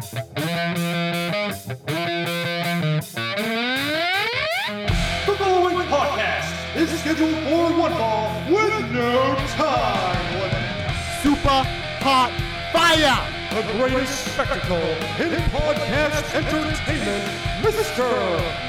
The following podcast is scheduled for one fall with no time limit. Super Hot Fire, the greatest spectacle in podcast entertainment, Mr.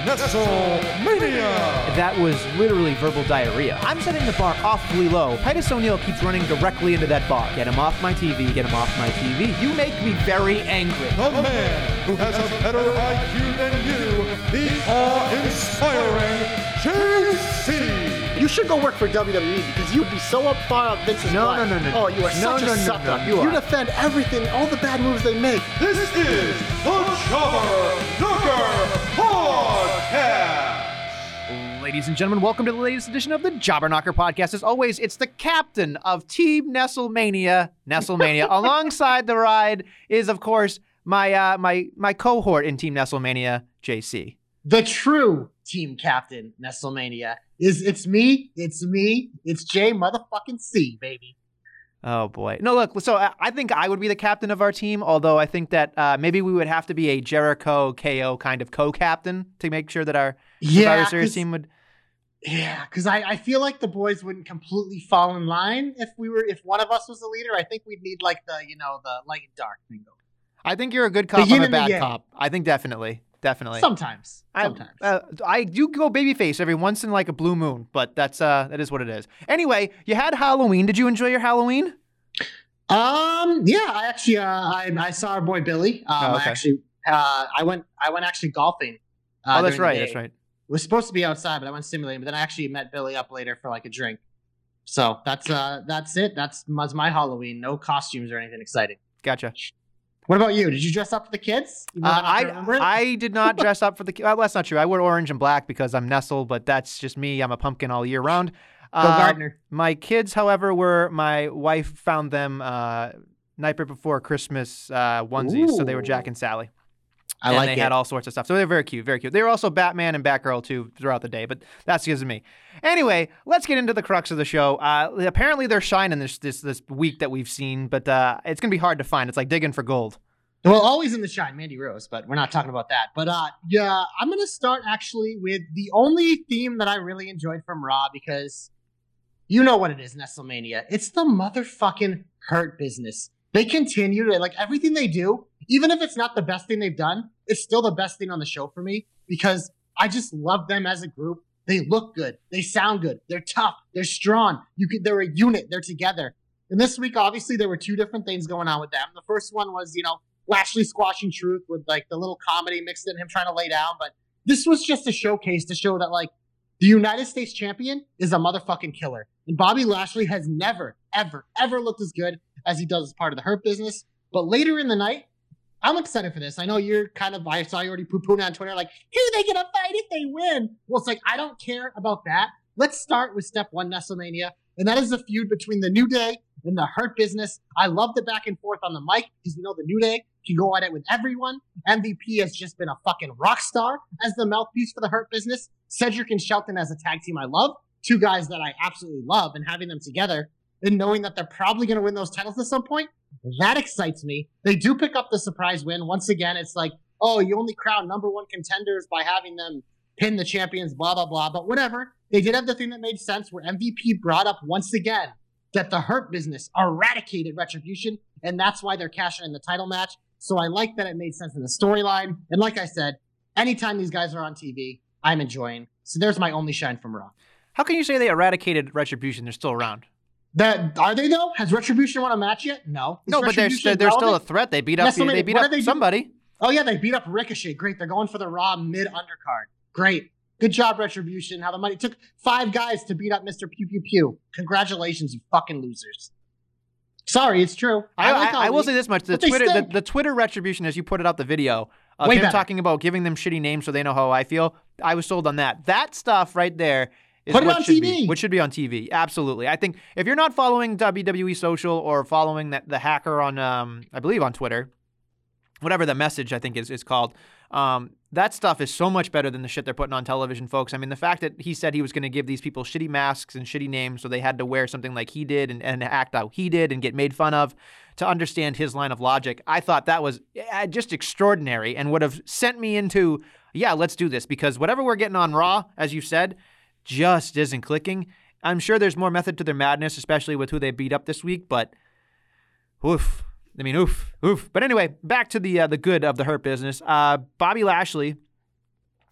Nestlemania. That was literally verbal diarrhea. I'm setting the bar awfully low. Titus O'Neil keeps running directly into that bar. Get him off my TV, get him off my TV. You make me very angry. The man who has a better IQ than you, the awe-inspiring JC. You should go work for WWE because you'd be so up far on Vince's butt. No. Oh, you are such a suck-up. You defend everything, all the bad moves they make. This is the Jabberknocker Podcast. Ladies and gentlemen, welcome to the latest edition of the Jabberknocker Podcast. As always, it's the captain of Team Nestlemania. Alongside the ride is, of course, my cohort in Team Nestlemania, JC. The true team captain, Nestlemania, it's J motherfucking C, baby. Oh, boy. No, look, so I think I would be the captain of our team, although I think that maybe we would have to be a Jericho, KO kind of co-captain to make sure that our Survivor Series team would... Yeah, because I feel like the boys wouldn't completely fall in line if one of us was the leader. I think we'd need like the light and dark thing. I think you're a good cop, I'm a bad cop. I think definitely. Sometimes. I do go babyface every once in like a blue moon, but that is what it is. Anyway, you had Halloween. Did you enjoy your Halloween? Yeah, I actually I saw our boy Billy. Okay. I went actually golfing. Oh, that's right. That's right. It was supposed to be outside, but I went stimulating. But then I actually met Billy up later for like a drink. So that's it. That was my Halloween. No costumes or anything exciting. Gotcha. What about you? Did you dress up for the kids? I did not dress up for the kids. Well, that's not true. I wore orange and black because I'm Nestle, but that's just me. I'm a pumpkin all year round. Go Gardner. My kids, however, my wife found them night before Christmas onesies. Ooh. So they were Jack and Sally. They had all sorts of stuff. So they were very cute, very cute. They were also Batman and Batgirl, too, throughout the day, but that's just me. Anyway, let's get into the crux of the show. Apparently, they're shining this week that we've seen, but it's going to be hard to find. It's like digging for gold. Well, always in the shine, Mandy Rose, but we're not talking about that. But yeah, I'm going to start, actually, with the only theme that I really enjoyed from Raw, because you know what it is, Nestlemania. It's the motherfucking Hurt Business. They continue to, like, everything they do, even if it's not the best thing they've done, it's still the best thing on the show for me because I just love them as a group. They look good. They sound good. They're tough. They're strong. They're a unit. They're together. And this week, obviously, there were two different things going on with them. The first one was, Lashley squashing Truth with, like, the little comedy mixed in him trying to lay down. But this was just a showcase to show that, like, the United States champion is a motherfucking killer. And Bobby Lashley has never, ever, ever looked as good as he does as part of the Hurt Business. But later in the night, I'm excited for this. I know you're kind of, I saw you already poo-pooing on Twitter, like, who are they going to fight if they win? Well, it's like, I don't care about that. Let's start with step one, Nestlemania. And that is the feud between the New Day and the Hurt Business. I love the back and forth on the mic because we know the New Day can go at it with everyone. MVP has just been a fucking rock star as the mouthpiece for the Hurt Business. Cedric and Shelton as a tag team I love. Two guys that I absolutely love, and having them together and knowing that they're probably going to win those titles at some point, that excites me. They do pick up the surprise win. Once again, it's like, oh, you only crown number one contenders by having them pin the champions, blah, blah, blah. But whatever. They did have the thing that made sense where MVP brought up once again that the Hurt Business eradicated Retribution, and that's why they're cashing in the title match. So I like that it made sense in the storyline. And like I said, anytime these guys are on TV, I'm enjoying. So there's my only shine from Raw. How can you say they eradicated Retribution? They're still around. Are they though? Has Retribution won a match yet? No. No, but they're still a threat. They beat up somebody. Oh yeah, they beat up Ricochet. Great. They're going for the Raw mid undercard. Great. Good job, Retribution. How the money took 5 guys to beat up Mr. Pew Pew Pew. Congratulations, you fucking losers. Sorry, it's true. I will say this much: the Twitter Retribution, as you put it out the video of him talking about giving them shitty names so they know how I feel. I was sold on that. That stuff right there. Put it on TV. Which should be on TV. Absolutely. I think if you're not following WWE social or following the hacker on, I believe on Twitter, whatever the message I think is called, That stuff is so much better than the shit they're putting on television, folks. I mean, the fact that he said he was going to give these people shitty masks and shitty names so they had to wear something like he did and act out he did and get made fun of to understand his line of logic, I thought that was just extraordinary and would have sent me into, yeah, let's do this, because whatever we're getting on Raw, as you said, just isn't clicking. I'm sure there's more method to their madness, especially with who they beat up this week, but oof. I mean, oof, oof. But anyway, back to the good of the Hurt Business. Bobby Lashley,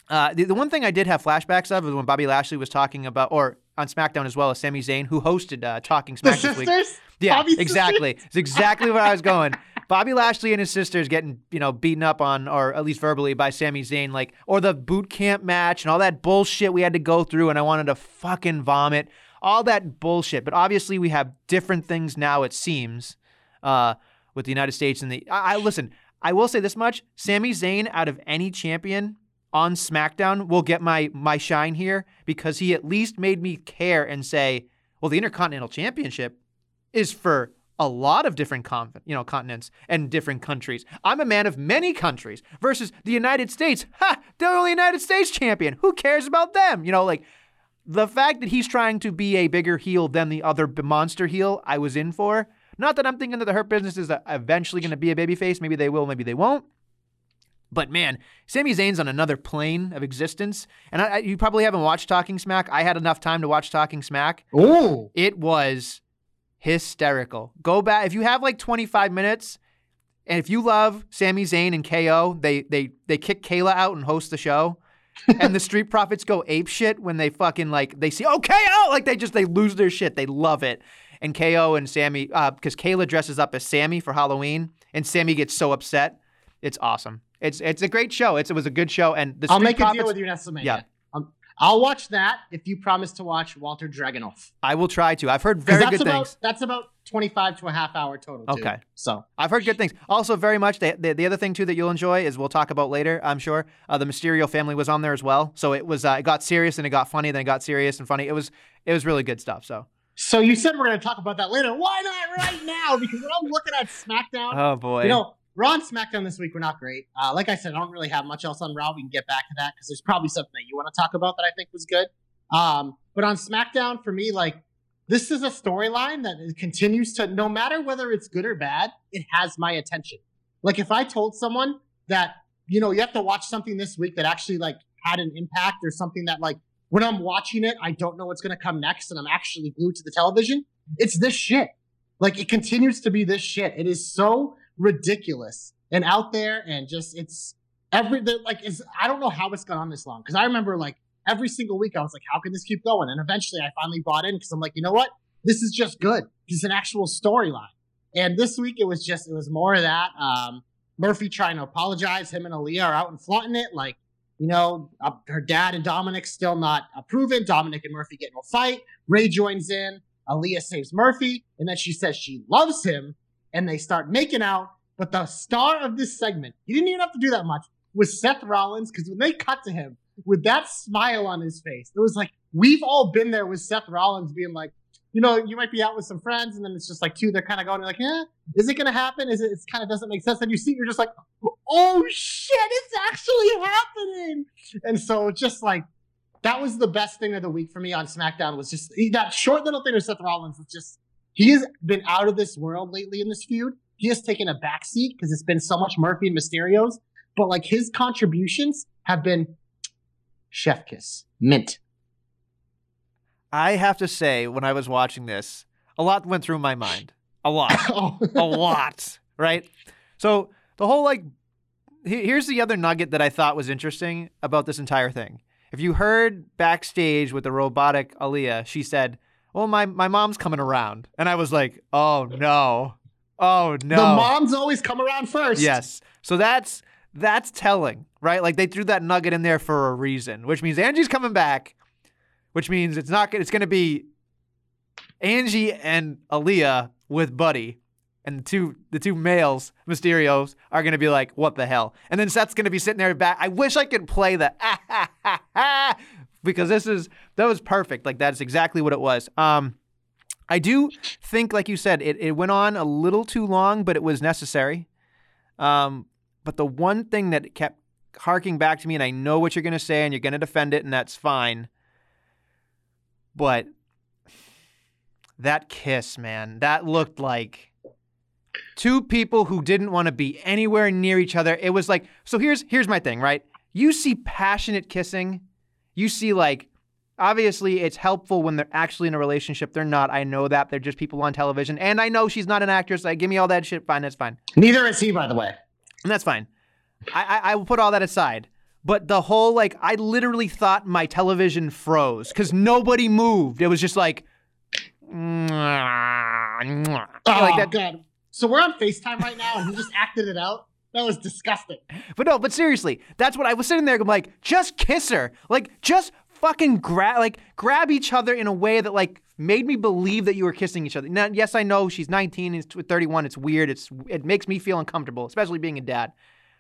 the one thing I did have flashbacks of was when Bobby Lashley was talking about, or on SmackDown as well as Sami Zayn, who hosted Talking Smack this week. Yeah, Bobby's exactly. Sisters? It's exactly where I was going. Bobby Lashley and his sisters getting, you know, beaten up on, or at least verbally, by Sami Zayn, like, or the boot camp match and all that bullshit we had to go through, and I wanted to fucking vomit. All that bullshit. But obviously we have different things now, it seems, with the United States and the... Listen, I will say this much. Sami Zayn, out of any champion on SmackDown, will get my shine here because he at least made me care and say, well, the Intercontinental Championship is for a lot of different continents and different countries. I'm a man of many countries versus the United States. Ha! They're only United States champion. Who cares about them? You know, like, the fact that he's trying to be a bigger heel than the other monster heel I was in for. Not that I'm thinking that the Hurt Business is eventually going to be a babyface. Maybe they will, maybe they won't. But man, Sami Zayn's on another plane of existence. And you probably haven't watched Talking Smack. I had enough time to watch Talking Smack. Ooh. It was hysterical. Go back. If you have like 25 minutes, and if you love Sami Zayn and KO, they kick Kayla out and host the show. And the Street Profits go apeshit when they fucking like, they see, oh, KO! Like they lose their shit. They love it. And KO and Sammy, because Kayla dresses up as Sammy for Halloween, and Sammy gets so upset. It's awesome. It's a great show. It was a good show. And I'll make a deal with you, Nestlemania. Yeah. I'll watch that if you promise to watch Walter Dragunov. I will try to. I've heard very good things. That's about 25 to a half hour total. Okay. Too, so I've heard good things. Also, very much, the other thing, too, that you'll enjoy is we'll talk about later, I'm sure. The Mysterio family was on there as well. So it was it got serious and it got funny, then it got serious and funny. It was really good stuff, so. So you said we're going to talk about that later. Why not right now? Because when I'm looking at SmackDown, oh boy, you know, Raw and SmackDown this week were not great. Like I said, I don't really have much else on Raw. We can get back to that because there's probably something that you want to talk about that I think was good. But on SmackDown, for me, like, this is a storyline that continues to, no matter whether it's good or bad, it has my attention. Like, if I told someone that, you know, you have to watch something this week that actually like had an impact or something that like, when I'm watching it, I don't know what's going to come next, and I'm actually glued to the television. It's this shit. Like, it continues to be this shit. It is so ridiculous and out there, and just I don't know how it's gone on this long, because I remember like every single week I was like, how can this keep going? And eventually I finally bought in because I'm like, you know what? This is just good. It's an actual storyline. And this week it was more of that. Murphy trying to apologize. Him and Aalyah are out and flaunting it, like. You know, her dad and Dominic still not proven. Dominic and Murphy get in a fight. Ray joins in. Aalyah saves Murphy. And then she says she loves him. And they start making out. But the star of this segment, he didn't even have to do that much, was Seth Rollins. Because when they cut to him with that smile on his face, it was like, we've all been there with Seth Rollins being like, you know, you might be out with some friends. And then it's just like, two, they're kind of going like, is it going to happen? It kind of doesn't make sense. And you see, you're just like, oh shit, it's actually happening. And so just like, that was the best thing of the week for me on SmackDown, was just that short little thing with Seth Rollins. Was just, he has been out of this world lately in this feud. He has taken a backseat because it's been so much Murphy and Mysterios, but like his contributions have been chef kiss, mint. I have to say, when I was watching this, a lot went through my mind. A lot. A lot, right? So the whole like, here's the other nugget that I thought was interesting about this entire thing. If you heard backstage with the robotic Aalyah, she said, well, my mom's coming around. And I was like, oh, no. Oh, no. The moms always come around first. Yes. So that's telling, right? Like, they threw that nugget in there for a reason, which means Angie's coming back, which means it's going to be Angie and Aalyah with Buddy. And the two males, Mysterios, are going to be like, what the hell? And then Seth's going to be sitting there back. I wish I could play the ah, ha, ha, ha, because that was perfect. Like, that's exactly what it was. I do think, like you said, it went on a little too long, but it was necessary. But the one thing that kept harking back to me, and I know what you're going to say, and you're going to defend it, and that's fine. But that kiss, man, that looked like two people who didn't want to be anywhere near each other. It was like, so here's my thing, right? You see passionate kissing. You see, like, obviously it's helpful when they're actually in a relationship. They're not. I know that. They're just people on television. And I know she's not an actress. Like, give me all that shit. Fine, that's fine. Neither is he, by the way. And that's fine. I will put all that aside. But the whole, like, I literally thought my television froze because nobody moved. It was just like, oh, like that. God. So we're on FaceTime right now, and he just acted it out. That was disgusting. But no, but seriously, that's what I was sitting there. I'm like, just kiss her. Like, just fucking grab each other in a way that, like, made me believe that you were kissing each other. Now, yes, I know she's 19 and 31. It's weird. It makes me feel uncomfortable, especially being a dad.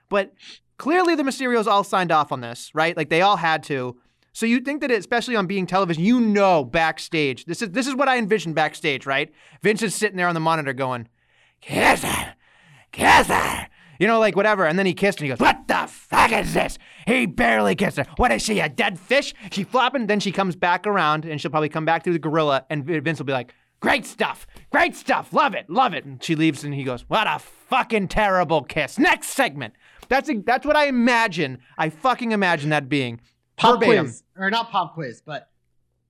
But clearly the Mysterios all signed off on this, right? Like, they all had to. So you'd think that, especially on being television, you know, backstage. This is what I envisioned backstage, right? Vince is sitting there on the monitor going, kiss her! Kiss her! You know, like, whatever. And then he kissed, and he goes, what the fuck is this? He barely kissed her. What is she, a dead fish? She flopping. Then she comes back around, and she'll probably come back through the gorilla, and Vince will be like, great stuff. Great stuff. Love it. Love it. And she leaves, and he goes, what a fucking terrible kiss. Next segment. That's what I imagine. I fucking imagine that being. Pop quiz. Or not pop quiz, but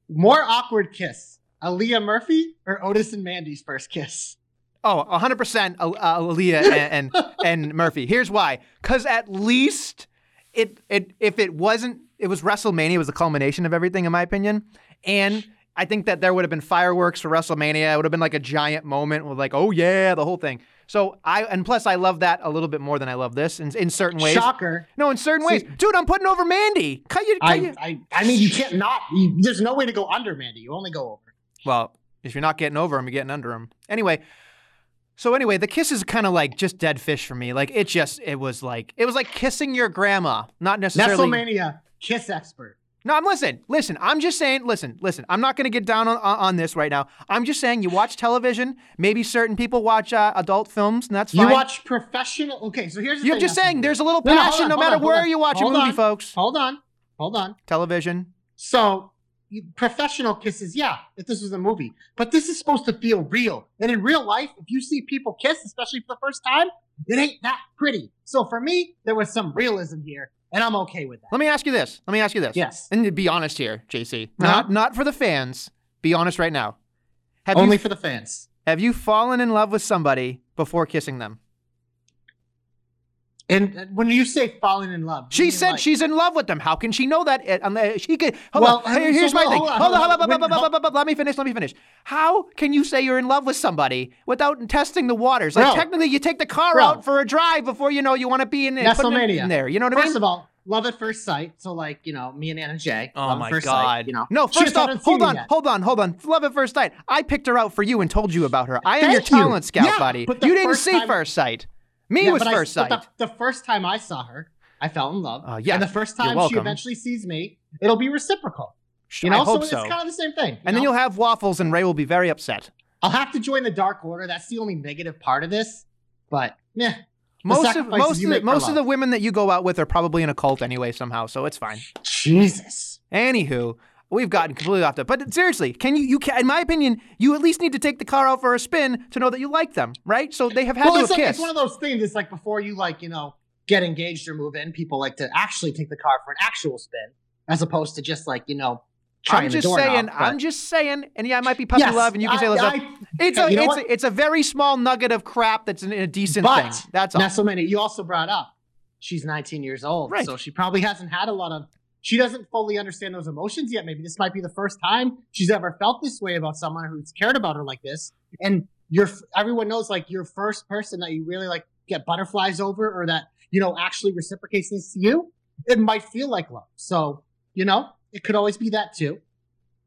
more awkward kiss. Aalyah Murphy or Otis and Mandy's first kiss? Oh, 100% Aalyah and Murphy. Here's why. Because at least if it was WrestleMania, it was the culmination of everything, in my opinion. And I think that there would have been fireworks for WrestleMania. It would have been like a giant moment with, like, oh yeah, the whole thing. So plus I love that a little bit more than I love this in certain ways. Shocker. No, in certain ways. Dude, I'm putting over Mandy. I mean, you can't not. There's no way to go under Mandy. You only go over. Well, if you're not getting over him, you're getting under him. Anyway, the kiss is kind of like just dead fish for me. Like, it was like kissing your grandma. Not necessarily. WrestleMania kiss expert. No, I'm just saying, I'm not going to get down on this right now. I'm just saying you watch television. Maybe certain people watch adult films, and that's fine. You watch professional. Okay, so here's the thing. You're just saying there's a little passion no matter where you watch a movie, folks. Hold on. Television. So professional kisses, yeah, if this was a movie. But this is supposed to feel real. And in real life, if you see people kiss, especially for the first time, it ain't that pretty. So for me, there was some realism here. And I'm okay with that. Let me ask you this. Yes. And be honest here, JC. Uh-huh. Not for the fans. Be honest right now. Only for the fans. Have you fallen in love with somebody before kissing them? And when you say falling in love. She said she's in love with them. How can she know that? Hold on. Let me finish. How can you say you're in love with somebody without testing the waters? Like, technically, you take the car out for a drive before you know you want to be in there. WrestleMania. In there. You know what I mean? First of all, love at first sight. So, like, you know, me and Anna Jay. Oh, my God. Sight, you know. No, first off, hold on. Love at first sight. I picked her out for you and told you about her. I am your talent scout, buddy. You didn't see first sight. Me was first sight. The first time I saw her, I fell in love. Yeah, and the first time she eventually sees me, it'll be reciprocal. You know, so it's kind of the same thing. And then you'll have waffles, and Ray will be very upset. I'll have to join the Dark Order. That's the only negative part of this. But yeah, most of the women that you go out with are probably in a cult anyway, somehow. So it's fine. Jesus. Anywho. We've gotten completely off that. But seriously, in my opinion, you at least need to take the car out for a spin to know that you like them, right? So they have had to kiss. It's one of those things. It's like before you, like, you know, get engaged or move in, people like to actually take the car for an actual spin as opposed to just, like, you know, trying the doorknob. I'm just saying, and yeah, it might be puppy love, and you can say love. It's a very small nugget of crap that's in a decent thing. That's all. WrestleMania, you also brought up, she's 19 years old, right. So she probably hasn't had a lot of... She doesn't fully understand those emotions yet. Maybe this might be the first time she's ever felt this way about someone who's cared about her like this. And everyone knows, like, your first person that you really, like, get butterflies over or that, you know, actually reciprocates this to you, it might feel like love. So, you know, it could always be that too.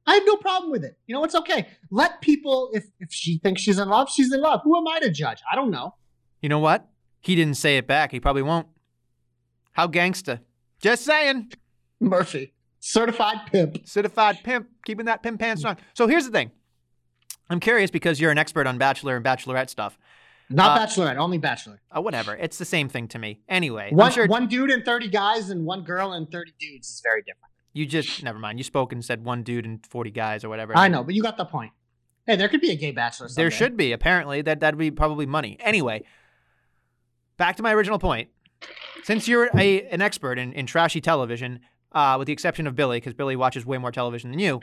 I have no problem with it. You know, it's okay. Let people, if she thinks she's in love, she's in love. Who am I to judge? I don't know. You know what? He didn't say it back. He probably won't. How gangsta. Just saying. Murphy, certified pimp, keeping that pimp pants on. So here's the thing. I'm curious because you're an expert on Bachelor and Bachelorette stuff. Not Bachelorette, only Bachelor. Whatever. It's the same thing to me. Anyway. One dude and 30 guys and one girl and 30 dudes is very different. You just, never mind. You spoke and said one dude and 40 guys or whatever. I know, but you got the point. Hey, there could be a gay bachelor someday. There should be, apparently. That'd be probably money. Anyway, back to my original point. Since you're an expert in trashy television, with the exception of Billy, because Billy watches way more television than you,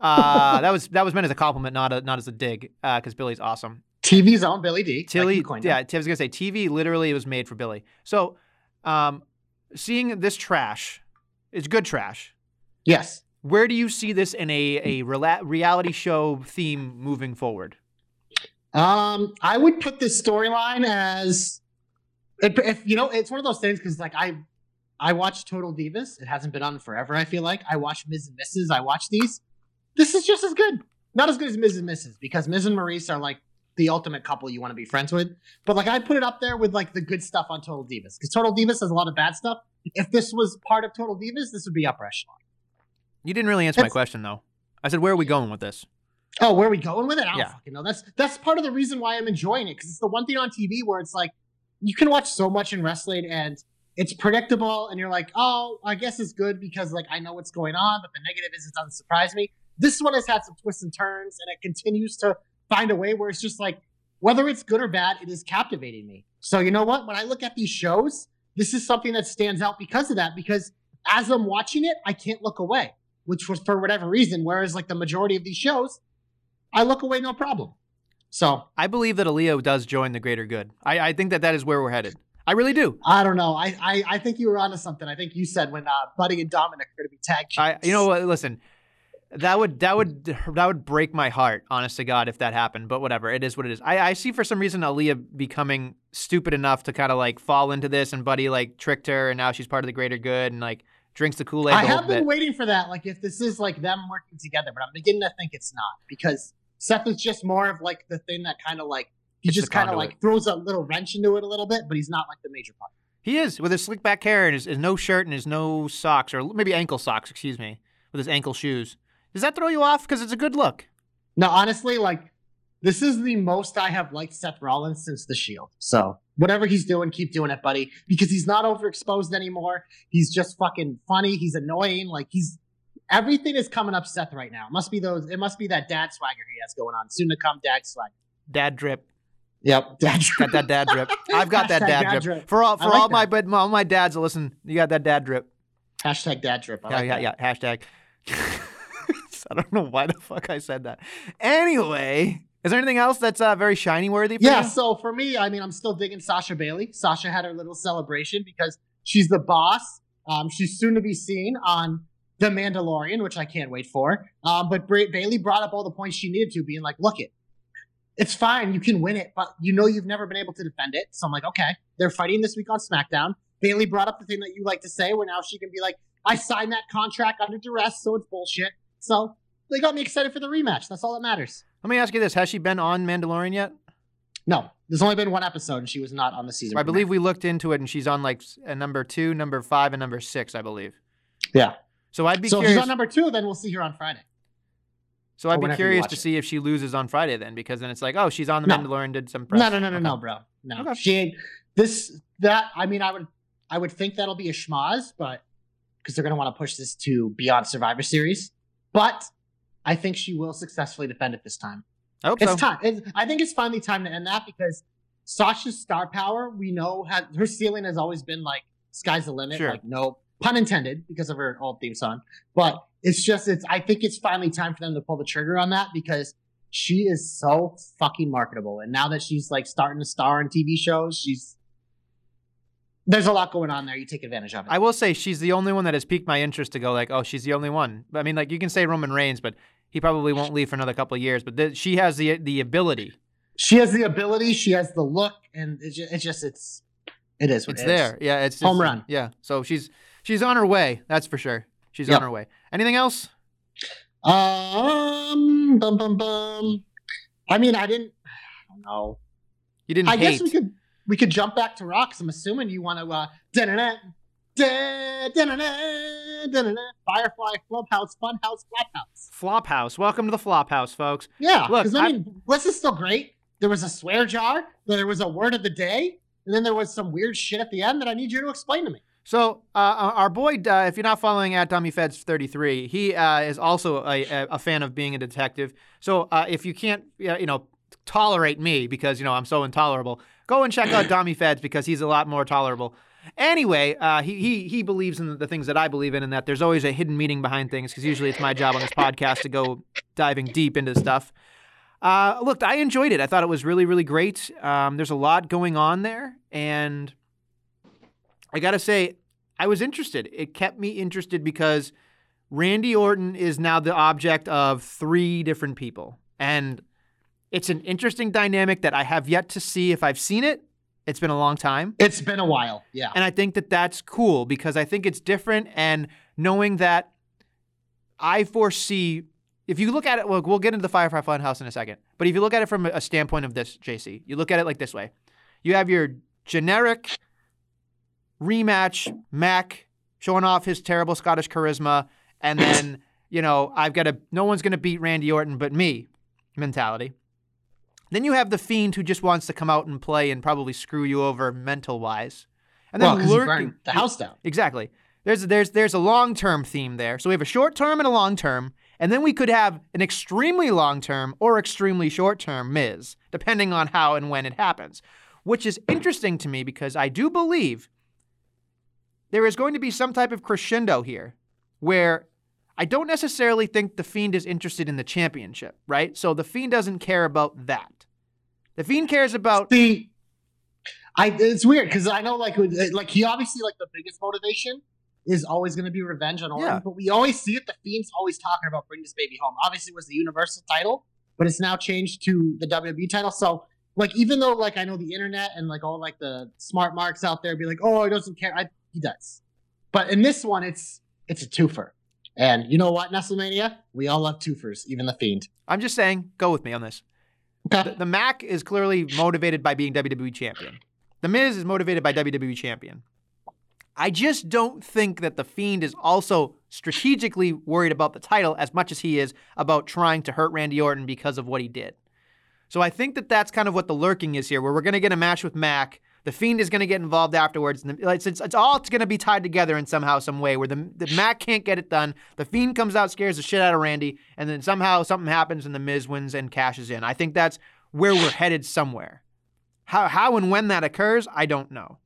that was meant as a compliment, not as a dig, because Billy's awesome. TV's on Billy D. Tilly, like yeah, I was going to say, TV literally was made for Billy. So seeing this trash, it's good trash. Yes. Where do you see this in a reality show theme moving forward? I would put this storyline as, if you know, it's one of those things because like I watch Total Divas. It hasn't been on forever. I feel like I watch Miz and Mrs. I watch these. This is just as good, not as good as Miz and Mrs. because Miz and Maurice are like the ultimate couple you want to be friends with. But like I put it up there with like the good stuff on Total Divas because Total Divas has a lot of bad stuff. If this was part of Total Divas, this would be upper echelon. You didn't really answer my question, though. I said, where are we going with this? Oh, where are we going with it? I don't fucking know. That's part of the reason why I'm enjoying it, because it's the one thing on TV where it's like, you can watch so much in wrestling, and it's predictable, and you're like, oh, I guess it's good because like I know what's going on, but the negative is it doesn't surprise me. This one has had some twists and turns, and it continues to find a way where it's just like, whether it's good or bad, it is captivating me. So you know what? When I look at these shows, this is something that stands out because of that, because as I'm watching it, I can't look away. Which was for whatever reason, whereas like the majority of these shows, I look away no problem. So I believe that Aalyah does join the greater good. I think that is where we're headed. I really do. I don't know. I think you were onto something. I think you said when Buddy and Dominic are going to be tag champs. You know what? Listen, that would break my heart, honest to God, if that happened. But whatever, it is what it is. I see for some reason Aalyah becoming stupid enough to kind of like fall into this, and Buddy like tricked her, and now she's part of the greater good, and like. Drinks the Kool-Aid. I have been waiting for that. Like, if this is like them working together, but I'm beginning to think it's not because Seth is just more of like the thing that kind of like he just kind of like throws a little wrench into it a little bit, but he's not like the major part. He is with his slick back hair and his no shirt and his no socks or maybe ankle socks, excuse me, with his ankle shoes. Does that throw you off? Because it's a good look. No, honestly, like this is the most I have liked Seth Rollins since The Shield. So. Whatever he's doing, keep doing it, buddy, because he's not overexposed anymore. He's just fucking funny. He's annoying. Like everything is coming up Seth right now. It must be that dad swagger he has going on. Soon to come dad swagger. Dad drip. Yep. Dad drip. Got that dad drip. I've got that dad drip. For all my dads that listen, you got that dad drip. Hashtag dad drip. Yeah. Hashtag. I don't know why the fuck I said that. Anyway. Is there anything else that's very shiny worthy for you? Yeah, so for me, I mean, I'm still digging Sasha Bailey. Sasha had her little celebration because she's the boss. She's soon to be seen on The Mandalorian, which I can't wait for. But Bailey brought up all the points she needed to, being like, look it. It's fine. You can win it, but you know you've never been able to defend it. So I'm like, okay, they're fighting this week on SmackDown. Bailey brought up the thing that you like to say where now she can be like, I signed that contract under duress, so it's bullshit. So they got me excited for the rematch. That's all that matters. Let me ask you this. Has she been on Mandalorian yet? No. There's only been one episode, and she was not on the season. I believe we looked into it, and she's on, like, number 2, number 5, and number 6, I believe. Yeah. So I'd be curious. So if she's on number 2, then we'll see her on Friday. So I'd be curious to see if she loses on Friday then, because then it's like, oh, she's on the Mandalorian, did some press. No, bro. No. Okay. She ain't. I would think that'll be a schmoz, but because they're going to want to push this to beyond Survivor Series. But I think she will successfully defend it this time. I hope so. It's time. I think it's finally time to end that because Sasha's star power, we know, her ceiling has always been like sky's the limit. Sure. Like no pun intended because of her old theme song. But I think it's finally time for them to pull the trigger on that because she is so fucking marketable. And now that she's like starting to star on TV shows, there's a lot going on there. You take advantage of it. I will say she's the only one that has piqued my interest to go like, oh, she's the only one. I mean, like you can say Roman Reigns, but he probably won't leave for another couple of years. But she has the ability. She has the ability. She has the look, and it is. What it's there. Yeah, it's home run. Yeah. So she's on her way. That's for sure. She's on her way. Anything else? I mean, I don't know. You didn't. I guess we could. We could jump back to Raw because I'm assuming you want to Firefly, Flophouse. Welcome to the Flophouse, folks. Yeah, look, because I mean, this is still great. there was a swear jar, there was a word of the day, and then there was some weird shit at the end that I need you to explain to me. So our boy, if you're not following at DummyFeds33, he is also a fan of being a detective. So if you can't, tolerate me because, I'm so intolerable, go and check out DummyFeds because he's a lot more tolerable. Anyway, he believes in the things that I believe in and that there's always a hidden meaning behind things because usually it's my job on this podcast to go diving deep into stuff. Look, I enjoyed it. I thought it was really, really great. There's a lot going on there, and I got to say, I was interested. It kept me interested because Randy Orton is now the object of three different people, and it's an interesting dynamic that I have yet to see if I've seen it. It's been a long time. It's been a while, yeah. And I think that that's cool because I think it's different, and knowing that I foresee – if you look at it, we'll get into the Firefly Funhouse in a second, but if you look at it from a standpoint of this, JC, you look at it like this way. You have your generic rematch, Mac showing off his terrible Scottish charisma, and then, no one's going to beat Randy Orton but me mentality. Then you have the Fiend who just wants to come out and play and probably screw you over mental-wise. And then because he burned the house down. Exactly. There's a long-term theme there. So we have a short-term and a long-term, and then we could have an extremely long-term or extremely short-term Miz, depending on how and when it happens, which is interesting to me because I do believe there is going to be some type of crescendo here where I don't necessarily think The Fiend is interested in the championship, right? So The Fiend doesn't care about that. The Fiend cares about... it's weird because I know he obviously the biggest motivation is always going to be revenge on Orton, but we always see it. The Fiend's always talking about bring this baby home. Obviously, it was the Universal title, but it's now changed to the WWE title. So, even though, I know the internet and, all, the smart marks out there be like, oh, he doesn't care. He does. But in this one, it's a twofer. And you know what, Nestlemania? We all love twofers, even The Fiend. I'm just saying, go with me on this. Okay. The Mac is clearly motivated by being WWE champion. The Miz is motivated by WWE champion. I just don't think that The Fiend is also strategically worried about the title as much as he is about trying to hurt Randy Orton because of what he did. So I think that that's kind of what the lurking is here, where we're going to get a match with Mac. The Fiend is going to get involved afterwards. And it's all going to be tied together in somehow, some way, where the Mac can't get it done. The Fiend comes out, scares the shit out of Randy, and then somehow something happens and the Miz wins and cashes in. I think that's where we're headed somewhere. How and when that occurs, I don't know.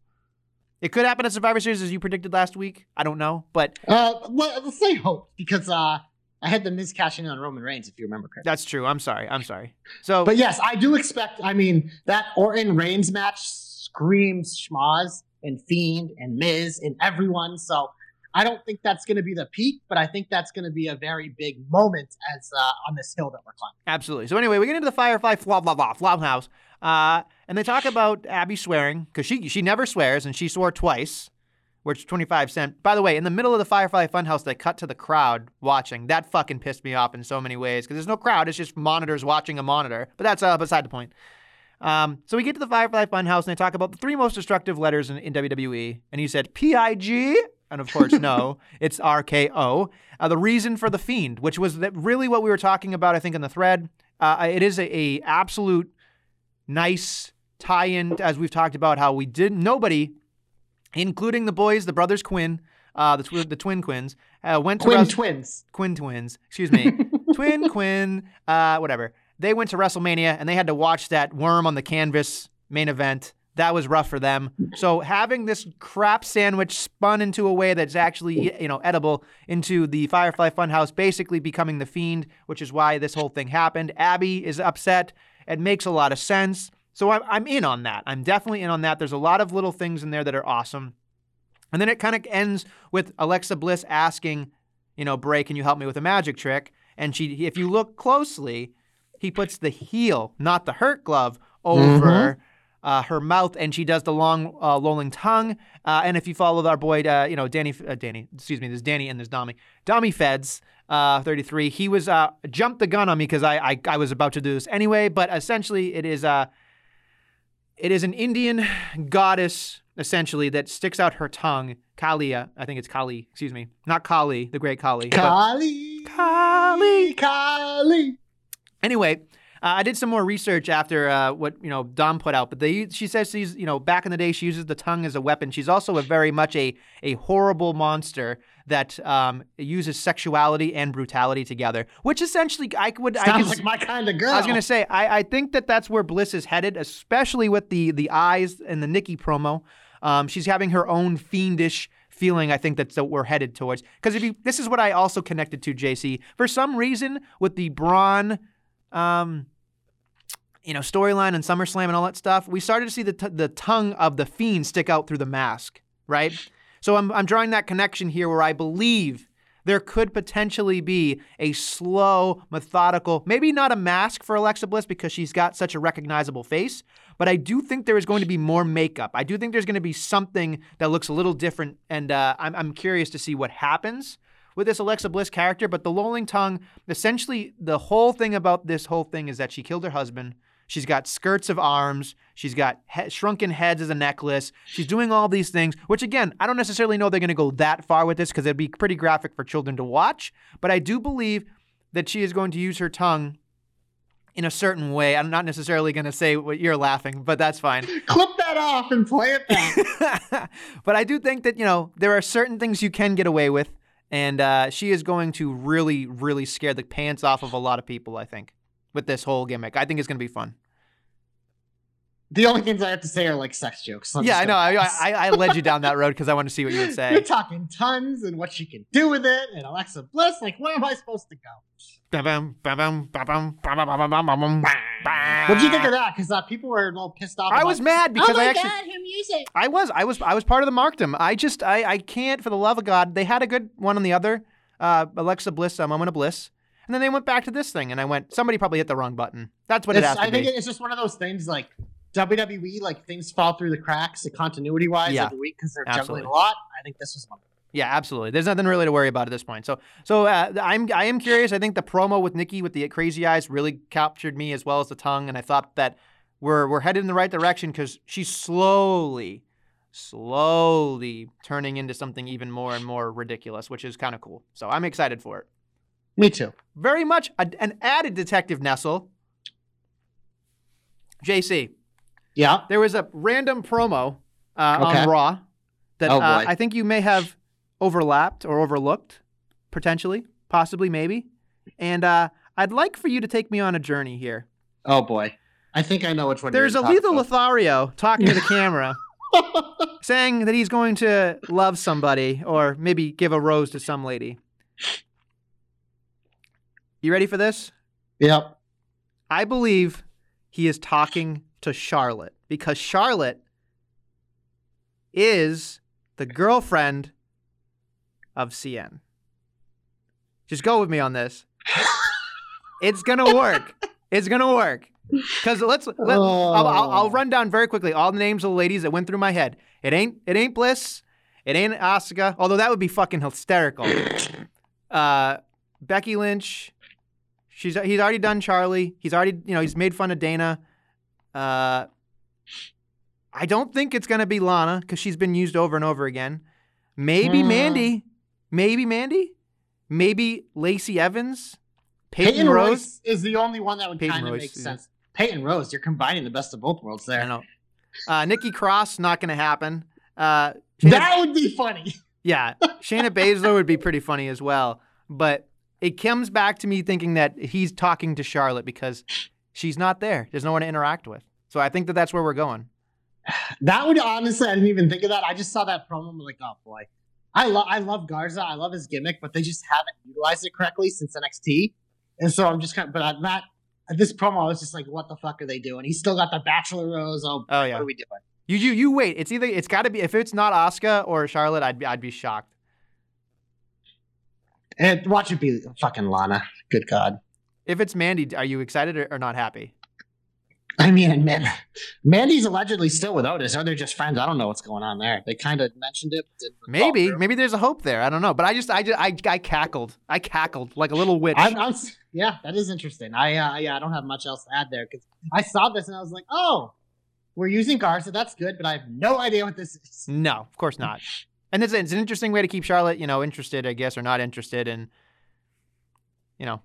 It could happen at Survivor Series, as you predicted last week. I don't know, but... let's say hope, because I had the Miz cashing in on Roman Reigns, if you remember correctly. That's true. I'm sorry. So, but yes, I do expect... that Orton-Reigns match screams schmoz and Fiend and Miz and everyone, so I don't think that's going to be the peak, but I think that's going to be a very big moment as on this hill that we're climbing. Absolutely. So anyway, we get into the Firefly Funhouse. And they talk about Abby swearing, because she never swears, and she swore twice, which 25 cent. By the way, in the middle of the Firefly Funhouse, they cut to the crowd watching. That fucking pissed me off in so many ways, because there's no crowd. It's just monitors watching a monitor. But that's beside the point. So we get to the Firefly Funhouse, and they talk about the three most destructive letters in WWE. And he said, P-I-G... And of course, no, it's RKO. The reason for The Fiend, which was really what we were talking about, I think, in the thread. It is a absolute nice tie-in, as we've talked about, how we didn't, nobody, including the boys, the brothers Quinn, the twin Quins, went to... Twin Quins. They went to WrestleMania, and they had to watch that worm on the canvas main event. That was rough for them. So having this crap sandwich spun into a way that's actually, edible into the Firefly Funhouse, basically becoming The Fiend, which is why this whole thing happened. Abby is upset. It makes a lot of sense. So I'm in on that. I'm definitely in on that. There's a lot of little things in there that are awesome. And then it kind of ends with Alexa Bliss asking, Bray, can you help me with a magic trick? And she, if you look closely, he puts the heel, not the hurt glove, over... Mm-hmm. Her mouth, and she does the long lolling tongue. And if you follow our boy, there's Danny and there's DummyFeds 33. He was jumped the gun on me because I was about to do this anyway. But essentially, it is an Indian goddess essentially that sticks out her tongue. Kalia, I think it's Kali. Excuse me, not Kali, the great Kali. Anyway. I did some more research after what Dom put out, but she says she's back in the day she uses the tongue as a weapon. She's also very much a horrible monster that uses sexuality and brutality together, which essentially sounds like my kind of girl. I was gonna say I think that's where Bliss is headed, especially with the eyes and the Nikki promo. She's having her own fiendish feeling, I think, that's what we're headed towards. Because this is what I also connected to, JC. For some reason, with the Braun, storyline and SummerSlam and all that stuff, we started to see the tongue of the Fiend stick out through the mask, right? So I'm drawing that connection here, where I believe there could potentially be a slow, methodical, maybe not a mask for Alexa Bliss because she's got such a recognizable face. But I do think there is going to be more makeup. I do think there's going to be something that looks a little different, and I'm curious to see what happens with this Alexa Bliss character. But the lolling tongue, essentially the whole thing about this whole thing is that she killed her husband. She's got skirts of arms. She's got shrunken heads as a necklace. She's doing all these things, which, again, I don't necessarily know they're going to go that far with this because it'd be pretty graphic for children to watch. But I do believe that she is going to use her tongue in a certain way. I'm not necessarily going to say what you're laughing, but that's fine. Clip that off and play it back. But I do think that, there are certain things you can get away with, and she is going to really, really scare the pants off of a lot of people, I think, with this whole gimmick. I think it's going to be fun. The only things I have to say are like sex jokes. Yeah, I know. I led you down that road because I wanted to see what you would say. You're talking tons and what she can do with it and Alexa Bliss. Like, where am I supposed to go? What did you think of that? Because people were a little pissed off. I was mad because God, her music. I was part of the markdom. I can't, for the love of God. They had a good one on the other Alexa Bliss, a moment of bliss, and then they went back to this thing, and I went, somebody probably hit the wrong button. That's what it has to be. I think it's just one of those things like WWE, like things fall through the cracks, continuity wise, every week because they're juggling a lot. I think this was one. Yeah, absolutely. There's nothing really to worry about at this point. So I am curious. I think the promo with Nikki with the crazy eyes really captured me, as well as the tongue, and I thought that we're headed in the right direction because she's slowly turning into something even more and more ridiculous, which is kind of cool. So I'm excited for it. Me too. Very much an added Detective Nestle. JC. Yeah. There was a random promo on Raw that I think you may have overlapped or overlooked, potentially, possibly, maybe. And I'd like for you to take me on a journey here. Oh, boy. I think I know which one you're talking about. There's a lethal Lothario talking to the camera saying that he's going to love somebody or maybe give a rose to some lady. You ready for this? Yep. I believe he is talking to Charlotte because Charlotte is the girlfriend of CN. Just go with me on this. It's going to work. It's going to work. Because I'll run down very quickly all the names of the ladies that went through my head. It ain't Bliss. It ain't Asuka. Although that would be fucking hysterical. Becky Lynch. He's already done Charlie. He's already, he's made fun of Dana. I don't think it's going to be Lana because she's been used over and over again. Maybe Mandy. Maybe Lacey Evans. Peyton Rose is the only one that would kind of make sense. Peyton Rose, you're combining the best of both worlds there. I know. Nikki Cross, not going to happen. That would be funny. Yeah. Shayna Baszler would be pretty funny as well. But it comes back to me thinking that he's talking to Charlotte because she's not there. There's no one to interact with. So I think that's where we're going. That would, honestly, I didn't even think of that. I just saw that promo and was like, oh boy. I love Garza. I love his gimmick, but they just haven't utilized it correctly since NXT. And so I'm just kind of, but I'm not, this promo, I was just like, what the fuck are they doing? He's still got the Bachelor Rose. Oh yeah. What are we doing? You wait. It's either, it's gotta be, if it's not Asuka or Charlotte, I'd be shocked. And watch it be fucking Lana. Good God. If it's Mandy, are you excited or not happy? I mean, Mandy's allegedly still with Otis. Are they just friends? I don't know what's going on there. They kind of mentioned it. Maybe there's a hope there. I don't know. But I cackled. I cackled like a little witch. Yeah, that is interesting. I don't have much else to add there because I saw this and I was like, oh, we're using Garza. That's good, but I have no idea what this is. No, of course not. And it's an interesting way to keep Charlotte, interested, I guess, or not interested. And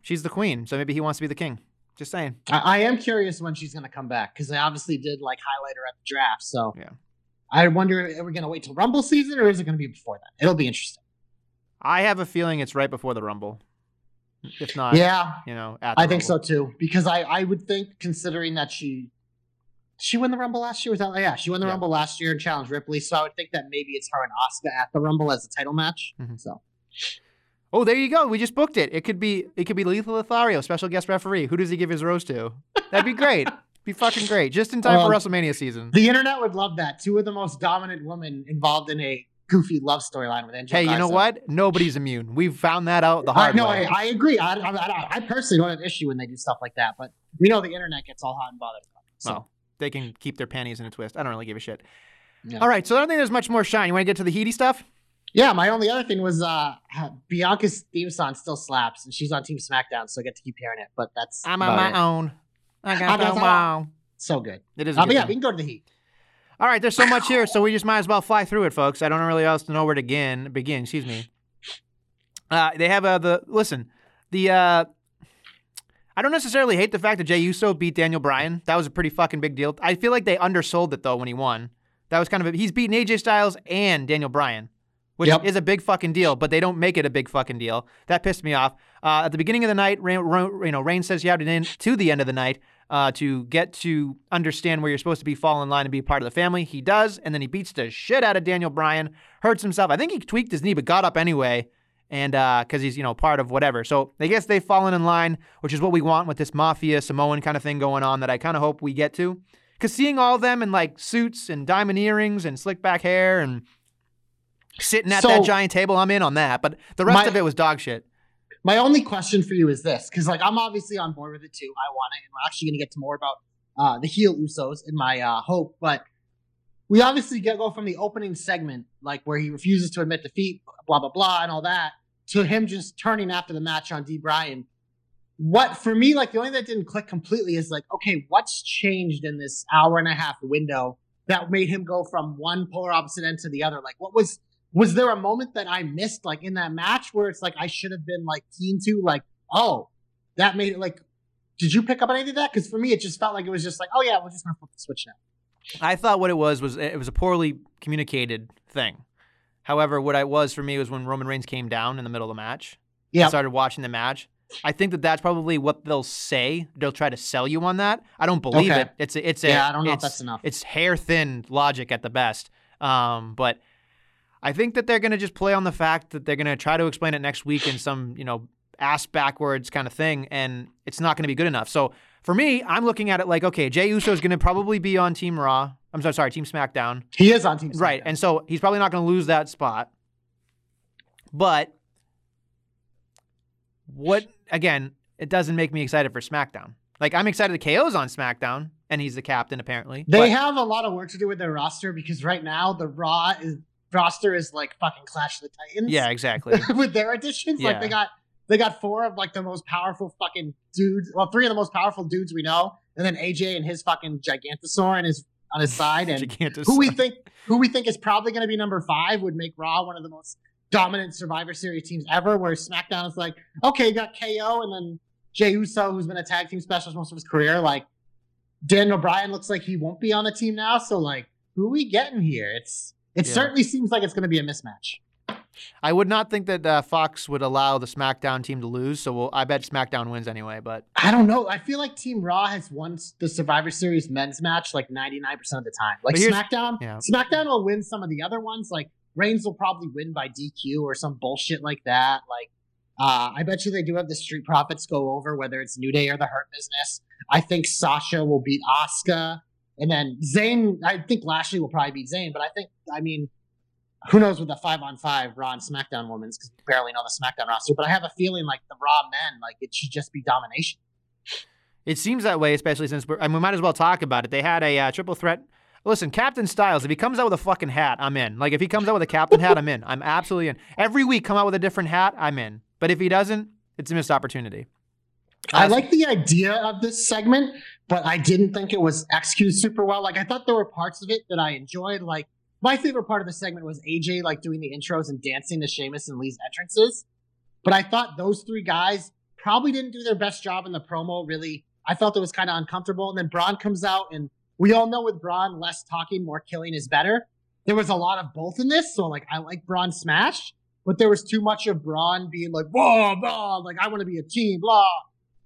she's the queen, so maybe he wants to be the king. Just saying. I am curious when she's going to come back, because they obviously did like highlight her at the draft. So yeah. I wonder, are we going to wait till Rumble season, or is it going to be before that? It'll be interesting. I have a feeling it's right before the Rumble. If not, yeah, you know, at the I think Rumble. So too, because I would think, considering that she won the Rumble last year without, yeah, she won the yeah. Rumble last year and challenged Ripley. So I would think that maybe it's her and Asuka at the Rumble as a title match. Mm-hmm. So. Oh, there you go. We just booked it. It could be Lethal Lothario, special guest referee. Who does he give his rose to? That'd be great. Be fucking great. Just in time for WrestleMania season. The internet would love that. Two of the most dominant women involved in a goofy love storyline with Angel. Hey, Garza. You know what? Nobody's immune. We've found that out the hard way. No, I agree. I personally don't have an issue when they do stuff like that, but we know the internet gets all hot and bothered about it. So they can keep their panties in a twist. I don't really give a shit. Yeah. All right. So I don't think there's much more shine. You want to get to the heaty stuff? Yeah, my only other thing was Bianca's theme song still slaps, and she's on Team SmackDown, so I get to keep hearing it. But that's I'm on my own. I got no wow. So good. It is. But yeah, we can go to the heat. All right, there's so much here, so we just might as well fly through it, folks. I don't really know where to begin. Excuse me. They have I don't necessarily hate the fact that Jey Uso beat Daniel Bryan. That was a pretty fucking big deal. I feel like they undersold it though when he won. That was kind of he's beaten AJ Styles and Daniel Bryan. Which yep. is a big fucking deal, but they don't make it a big fucking deal. That pissed me off. At the beginning of the night, Rain says you have to in to the end of the night to get to understand where you're supposed to be, fall in line, and be part of the family. He does, and then he beats the shit out of Daniel Bryan, hurts himself. I think he tweaked his knee, but got up anyway, and because he's part of whatever. So I guess they've fallen in line, which is what we want with this mafia Samoan kind of thing going on that I kind of hope we get to. Because seeing all of them in like suits and diamond earrings and slick back hair and... Sitting at that giant table, I'm in on that. But the rest of it was dog shit. My only question for you is this, because I'm obviously on board with it too. I want it, and we're actually going to get to more about the heel Usos in my hope. But we obviously go from the opening segment, like where he refuses to admit defeat, blah, blah, blah, and all that, to him just turning after the match on D. Bryan. What, for me, like the only thing that didn't click completely is like, okay, what's changed in this hour and a half window that made him go from one polar opposite end to the other? Like, what was... Was there a moment that I missed, like, in that match where it's like I should have been, like, keen to, like, oh, that made it, like, did you pick up anything of that? Because for me, it just felt like it was just like, oh, yeah, we're just going to flip the switch now. I thought what it was it was a poorly communicated thing. However, what it was for me was when Roman Reigns came down in the middle of the match. Yeah. I started watching the match. I think that's probably what they'll say. They'll try to sell you on that. I don't believe it. I don't know if that's enough. It's hair-thin logic at the best. But... I think that they're going to just play on the fact that they're going to try to explain it next week in some, ass backwards kind of thing, and it's not going to be good enough. So for me, I'm looking at it like, okay, Jey Uso is going to probably be on Team Raw. I'm sorry, Team SmackDown. He is on Team SmackDown. Right, and so he's probably not going to lose that spot. But it doesn't make me excited for SmackDown. Like, I'm excited that KO's on SmackDown, and he's the captain, apparently. They have a lot of work to do with their roster, because right now the Raw roster is like fucking Clash of the Titans. Yeah, exactly. With their additions, yeah. Like they got four of like the most powerful fucking dudes. Well, three of the most powerful dudes we know, and then AJ and his fucking Gigantosaur on his side, and who we think is probably going to be number 5 would make Raw one of the most dominant Survivor Series teams ever. Where SmackDown is like, okay, you got KO and then Jey Uso, who's been a tag team specialist most of his career. Like Daniel Bryan looks like he won't be on the team now, so like who are we getting here? It certainly seems like it's going to be a mismatch. I would not think that Fox would allow the SmackDown team to lose, so I bet SmackDown wins anyway. But I don't know. I feel like Team Raw has won the Survivor Series men's match like 99% of the time. Like SmackDown will win some of the other ones. Like Reigns will probably win by DQ or some bullshit like that. Like I bet you they do have the Street Profits go over, whether it's New Day or the Hurt Business. I think Sasha will beat Asuka. And then Zayn, I think Lashley will probably beat Zayn, but who knows with the 5-on-5 Raw and SmackDown women's, because we barely know the SmackDown roster, but I have a feeling like the Raw men, like it should just be domination. It seems that way, especially since we might as well talk about it. They had a triple threat. Listen, Captain Styles, if he comes out with a fucking hat, I'm in. Like if he comes out with a captain hat, I'm in. I'm absolutely in. Every week come out with a different hat, I'm in. But if he doesn't, it's a missed opportunity. I like the idea of this segment, but I didn't think it was executed super well. Like, I thought there were parts of it that I enjoyed. Like, my favorite part of the segment was AJ, like, doing the intros and dancing to Sheamus and Lee's entrances. But I thought those three guys probably didn't do their best job in the promo, really I felt it was kind of uncomfortable. And then Braun comes out, and we all know with Braun, less talking, more killing is better. There was a lot of both in this. So, like, I like Braun Smash, but there was too much of Braun being like, blah, blah, like, I want to be a team, blah.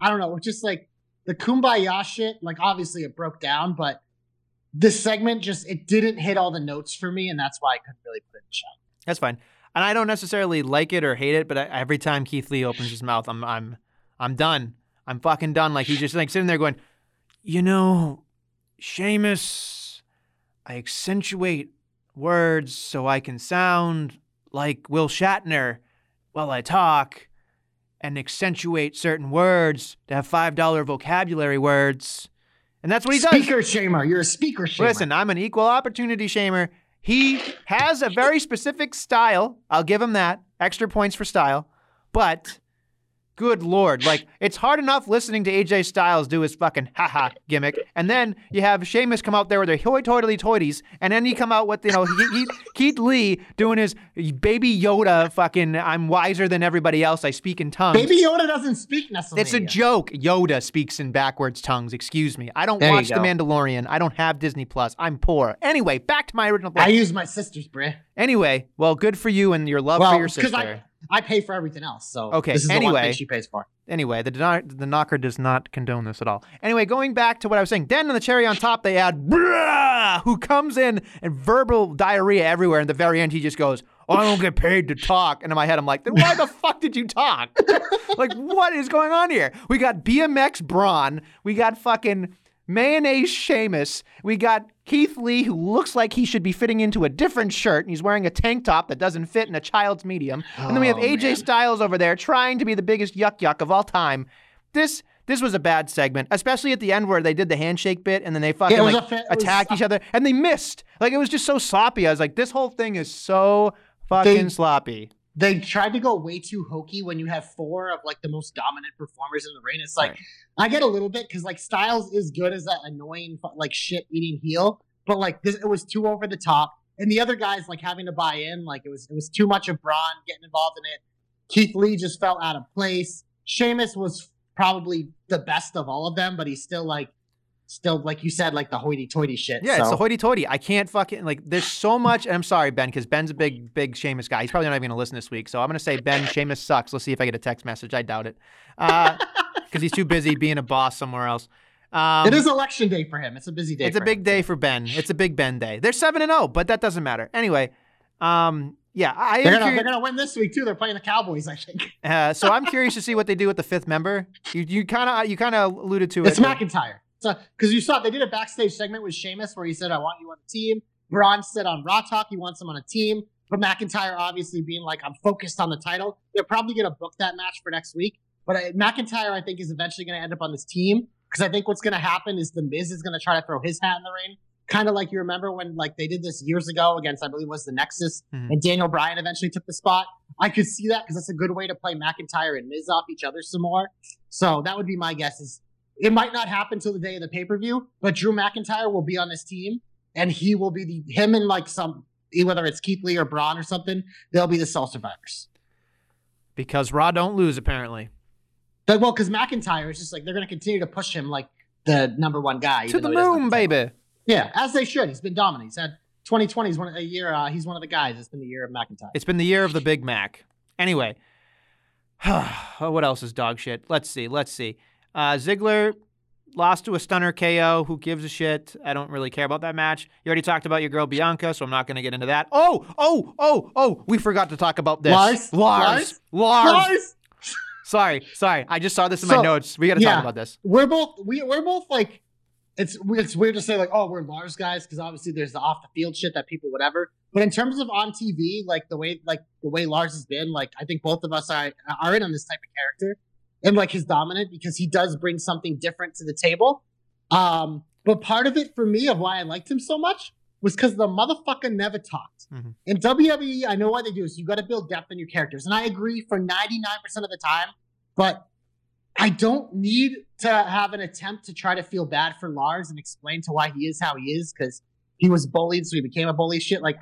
I don't know. It's just like the kumbaya shit. Like, obviously it broke down, but this segment just, it didn't hit all the notes for me. And that's why I couldn't really put it in check. That's fine. And I don't necessarily like it or hate it, but every time Keith Lee opens his mouth, I'm done. I'm fucking done. Like, he's just like sitting there going, you know, Sheamus, I accentuate words so I can sound like Will Shatner while I talk and accentuate certain words to have $5 vocabulary words. And that's what he does. Speaker shamer. You're a speaker shamer. Listen, I'm an equal opportunity shamer. He has a very specific style. I'll give him that. Extra points for style. But good Lord. Like, it's hard enough listening to AJ Styles do his fucking haha gimmick. And then you have Sheamus come out there with their hoity-toity-toities. And then you come out with, you know, Keith Lee doing his baby Yoda fucking, I'm wiser than everybody else. I speak in tongues. Baby Yoda doesn't speak Nestlemania. It's a joke. Yoda speaks in backwards tongues. Excuse me. I don't watch The Mandalorian. I don't have Disney Plus. I'm poor. Anyway, back to my original point. I use my sister's, bruh. Anyway, well, good for you and your love for your sister. I pay for everything else, so okay. This is the one thing she pays for. Anyway, the knocker does not condone this at all. Anyway, going back to what I was saying, then on the cherry on top, they add Brah, who comes in and verbal diarrhea everywhere, and at the very end, he just goes, oh, I don't get paid to talk. And in my head, I'm like, then why the fuck did you talk? Like, what is going on here? We got BMX Braun. We got fucking Mayonnaise Sheamus. We got Keith Lee, who looks like he should be fitting into a different shirt, and he's wearing a tank top that doesn't fit in a child's medium. And then we have AJ Styles over there trying to be the biggest yuck of all time. This was a bad segment, especially at the end where they did the handshake bit and then they fucking attack each other and they missed. Like, it was just so sloppy. I was like, this whole thing is so fucking sloppy. They tried to go way too hokey when you have four of, like, the most dominant performers in the ring. It's like, right. I get a little bit because, like, Styles is good as that annoying, like, shit-eating heel. But, like, this, it was too over the top. And the other guys, like, having to buy in. Like, it was too much of Braun getting involved in it. Keith Lee just felt out of place. Sheamus was probably the best of all of them, but he's still, like you said, like the hoity-toity shit. Yeah, so. It's the hoity-toity. I can't fucking, like, there's so much, and I'm sorry, Ben, because Ben's a big Sheamus guy. He's probably not even going to listen this week, so I'm going to say, Ben, Sheamus sucks. Let's see if I get a text message. I doubt it. Because he's too busy being a boss somewhere else. It is election day for him. It's a busy day. It's a big day for Ben. It's a big Ben day. They're 7-0, but that doesn't matter. Anyway, yeah. They're going to win this week, too. They're playing the Cowboys, I think. So I'm curious to see what they do with the fifth member. You kind of alluded to it. It's McIntyre. Because you saw they did a backstage segment with Sheamus where he said, I want you on the team. Braun said on Raw Talk he wants him on a team. But McIntyre obviously being like, I'm focused on the title. They're probably going to book that match for next week. But McIntyre, I think, is eventually going to end up on this team. Because I think what's going to happen is the Miz is going to try to throw his hat in the ring. Kind of like you remember when, like, they did this years ago against, I believe, was the Nexus. Mm-hmm. And Daniel Bryan eventually took the spot. I could see that because that's a good way to play McIntyre and Miz off each other some more. So that would be my guess is, it might not happen till the day of the pay-per-view, but Drew McIntyre will be on this team, and he will be him and, like, some, whether it's Keith Lee or Braun or something, they'll be the sole survivors. Because Raw don't lose, apparently. But, well, because McIntyre is just like, they're going to continue to push him like the number one guy. To the moon, baby. Yeah, as they should. He's been dominant. He's had 2020 is one a year. He's one of the guys. It's been the year of McIntyre. It's been the year of the Big Mac. Anyway, what else is dog shit? Let's see. Ziggler lost to a stunner KO. Who gives a shit? I don't really care about that match. You already talked about your girl Bianca, so I'm not going to get into that. Oh! We forgot to talk about this. Lars. Sorry. I just saw this in my notes. We got to talk about this. We're both like, it's weird to say like, oh, we're Lars guys because obviously there's the off the field shit that people whatever. But in terms of on TV, like the way Lars has been, like I think both of us are in on this type of character. And, like, his dominant because he does bring something different to the table. But part of it for me of why I liked him so much was because the motherfucker never talked. Mm-hmm. In WWE, I know why they do this. You got to build depth in your characters. And I agree for 99% of the time. But I don't need to have an attempt to try to feel bad for Lars and explain to why he is how he is because he was bullied, so he became a bully shit. Like,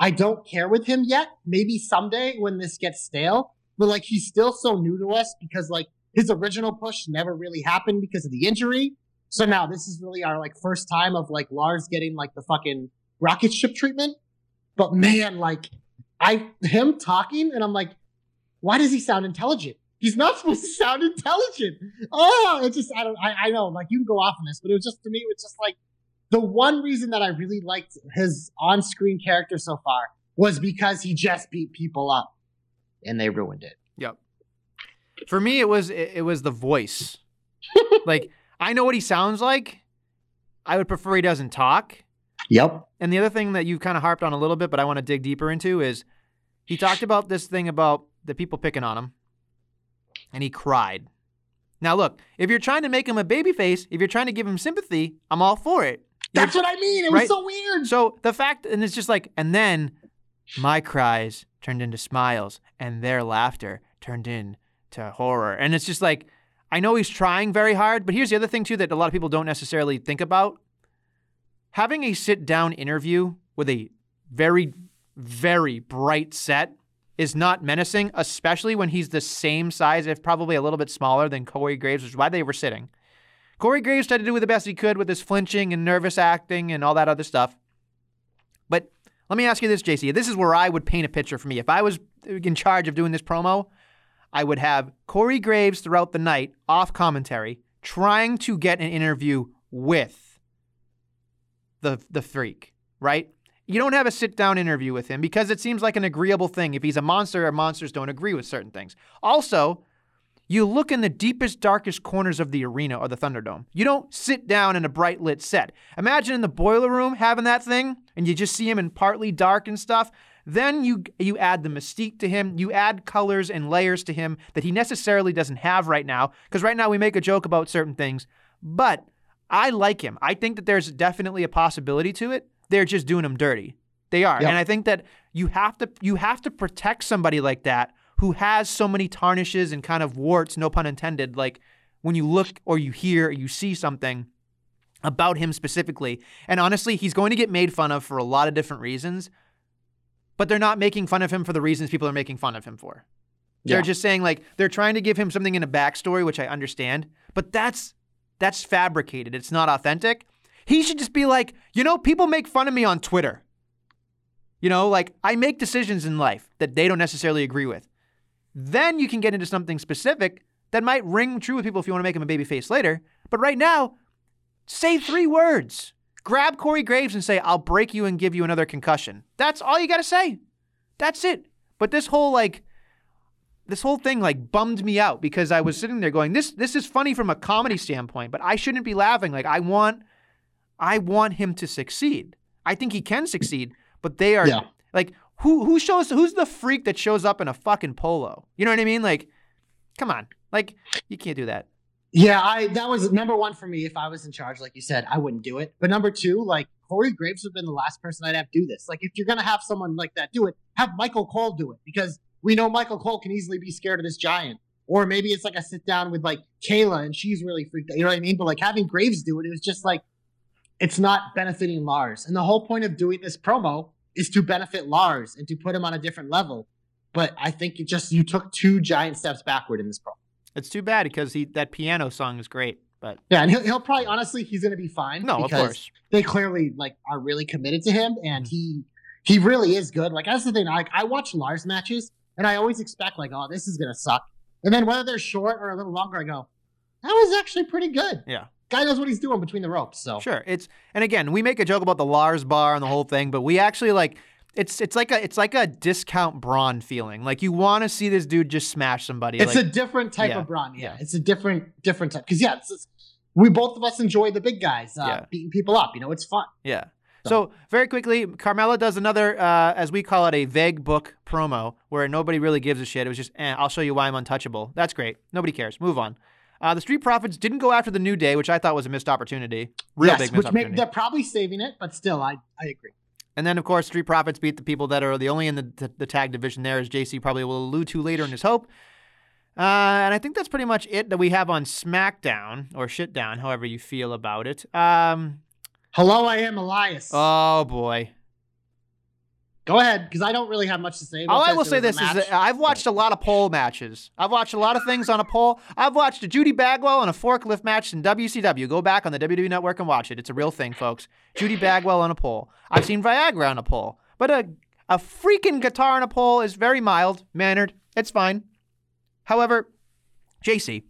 I don't care with him yet. Maybe someday when this gets stale. But, like, he's still so new to us because, like, his original push never really happened because of the injury. So now this is really our like first time of like Lars getting like the fucking rocket ship treatment. But man, like him talking and I'm like, why does he sound intelligent? He's not supposed to sound intelligent. Oh, it's just, I know, like you can go off on this, but it was just, to me, it was just like the one reason that I really liked his on-screen character so far was because he just beat people up and they ruined it. Yep. For me, it was the voice. Like, I know what he sounds like. I would prefer he doesn't talk. Yep. And the other thing that you kind of harped on a little bit, but I want to dig deeper into is he talked about this thing about the people picking on him. And he cried. Now, look, if you're trying to make him a babyface, if you're trying to give him sympathy, I'm all for it. That's what I mean. It was so weird. So the fact, and it's just like, and then my cries turned into smiles and their laughter turned into horror. And it's just like, I know he's trying very hard, but here's the other thing too that a lot of people don't necessarily think about. Having a sit-down interview with a very, very bright set is not menacing, especially when he's the same size, if probably a little bit smaller than Corey Graves, which is why they were sitting. Corey Graves tried to do the best he could with his flinching and nervous acting and all that other stuff. But let me ask you this, JC. This is where I would paint a picture for me. If I was in charge of doing this promo, I would have Corey Graves throughout the night, off commentary, trying to get an interview with the freak, right? You don't have a sit-down interview with him because it seems like an agreeable thing. If he's a monster, or monsters don't agree with certain things. Also, you look in the deepest, darkest corners of the arena or the Thunderdome. You don't sit down in a bright lit set. Imagine in the boiler room having that thing and you just see him in partly dark and stuff. Then you add the mystique to him. You add colors and layers to him that he necessarily doesn't have right now, because right now we make a joke about certain things, but I like him. I think that there's definitely a possibility to it. They're just doing them dirty. They are. Yep. And I think that you have to protect somebody like that who has so many tarnishes and kind of warts, no pun intended, like when you look or you hear or you see something about him specifically. And honestly, he's going to get made fun of for a lot of different reasons, but they're not making fun of him for the reasons people are making fun of him for. Yeah. They're just saying like, they're trying to give him something in a backstory, which I understand, but that's fabricated. It's not authentic. He should just be like, you know, people make fun of me on Twitter. You know, like I make decisions in life that they don't necessarily agree with. Then you can get into something specific that might ring true with people if you want to make him a babyface later. But right now, say three words. Grab Corey Graves and say, I'll break you and give you another concussion. That's all you got to say. That's it. But this whole thing like bummed me out because I was sitting there going, this is funny from a comedy standpoint, but I shouldn't be laughing. Like I want him to succeed. I think he can succeed, but they are like, who's the freak that shows up in a fucking polo? You know what I mean? Like, come on, like you can't do that. Yeah, that was number one for me. If I was in charge, like you said, I wouldn't do it. But number two, like Corey Graves would have been the last person I'd have do this. Like if you're going to have someone like that do it, have Michael Cole do it, because we know Michael Cole can easily be scared of this giant. Or maybe it's like a sit down with like Kayla and she's really freaked out. You know what I mean? But like having Graves do it, it was just like, it's not benefiting Lars. And the whole point of doing this promo is to benefit Lars and to put him on a different level. But I think you took two giant steps backward in this promo. It's too bad because that piano song is great. But yeah, and he'll probably, honestly, he's going to be fine. No, of course. They clearly like are really committed to him and he really is good. Like that's the thing. I watch Lars matches and I always expect like, oh, this is going to suck. And then whether they're short or a little longer, I go, that was actually pretty good. Yeah. Guy knows what he's doing between the ropes, so. Sure. And again, we make a joke about the Lars bar and the whole thing, but we actually like, it's like a discount Braun feeling. Like you want to see this dude just smash somebody. It's like, a different type of Braun. Yeah. It's a different type. Cause we both of us enjoy the big guys beating people up. You know, it's fun. Yeah. So very quickly, Carmella does another, as we call it, a vague book promo where nobody really gives a shit. It was just, I'll show you why I'm untouchable. That's great. Nobody cares. Move on. The Street Profits didn't go after the New Day, which I thought was a missed opportunity. Big missed opportunity. They're probably saving it, but still, I agree. And then, of course, Street Profits beat the people that are the only in the tag division there, as JC probably will allude to later in his hope. And I think that's pretty much it that we have on SmackDown, or Shitdown, however you feel about it. Hello, I am Elias. Oh, boy. Go ahead, because I don't really have much to say. All I will say this is that I've watched a lot of pole matches. I've watched a lot of things on a pole. I've watched a Judy Bagwell and a forklift match in WCW. Go back on the WWE Network and watch it. It's a real thing, folks. Judy Bagwell on a pole. I've seen Viagra on a pole. But a freaking guitar on a pole is very mild-mannered. It's fine. However, JC,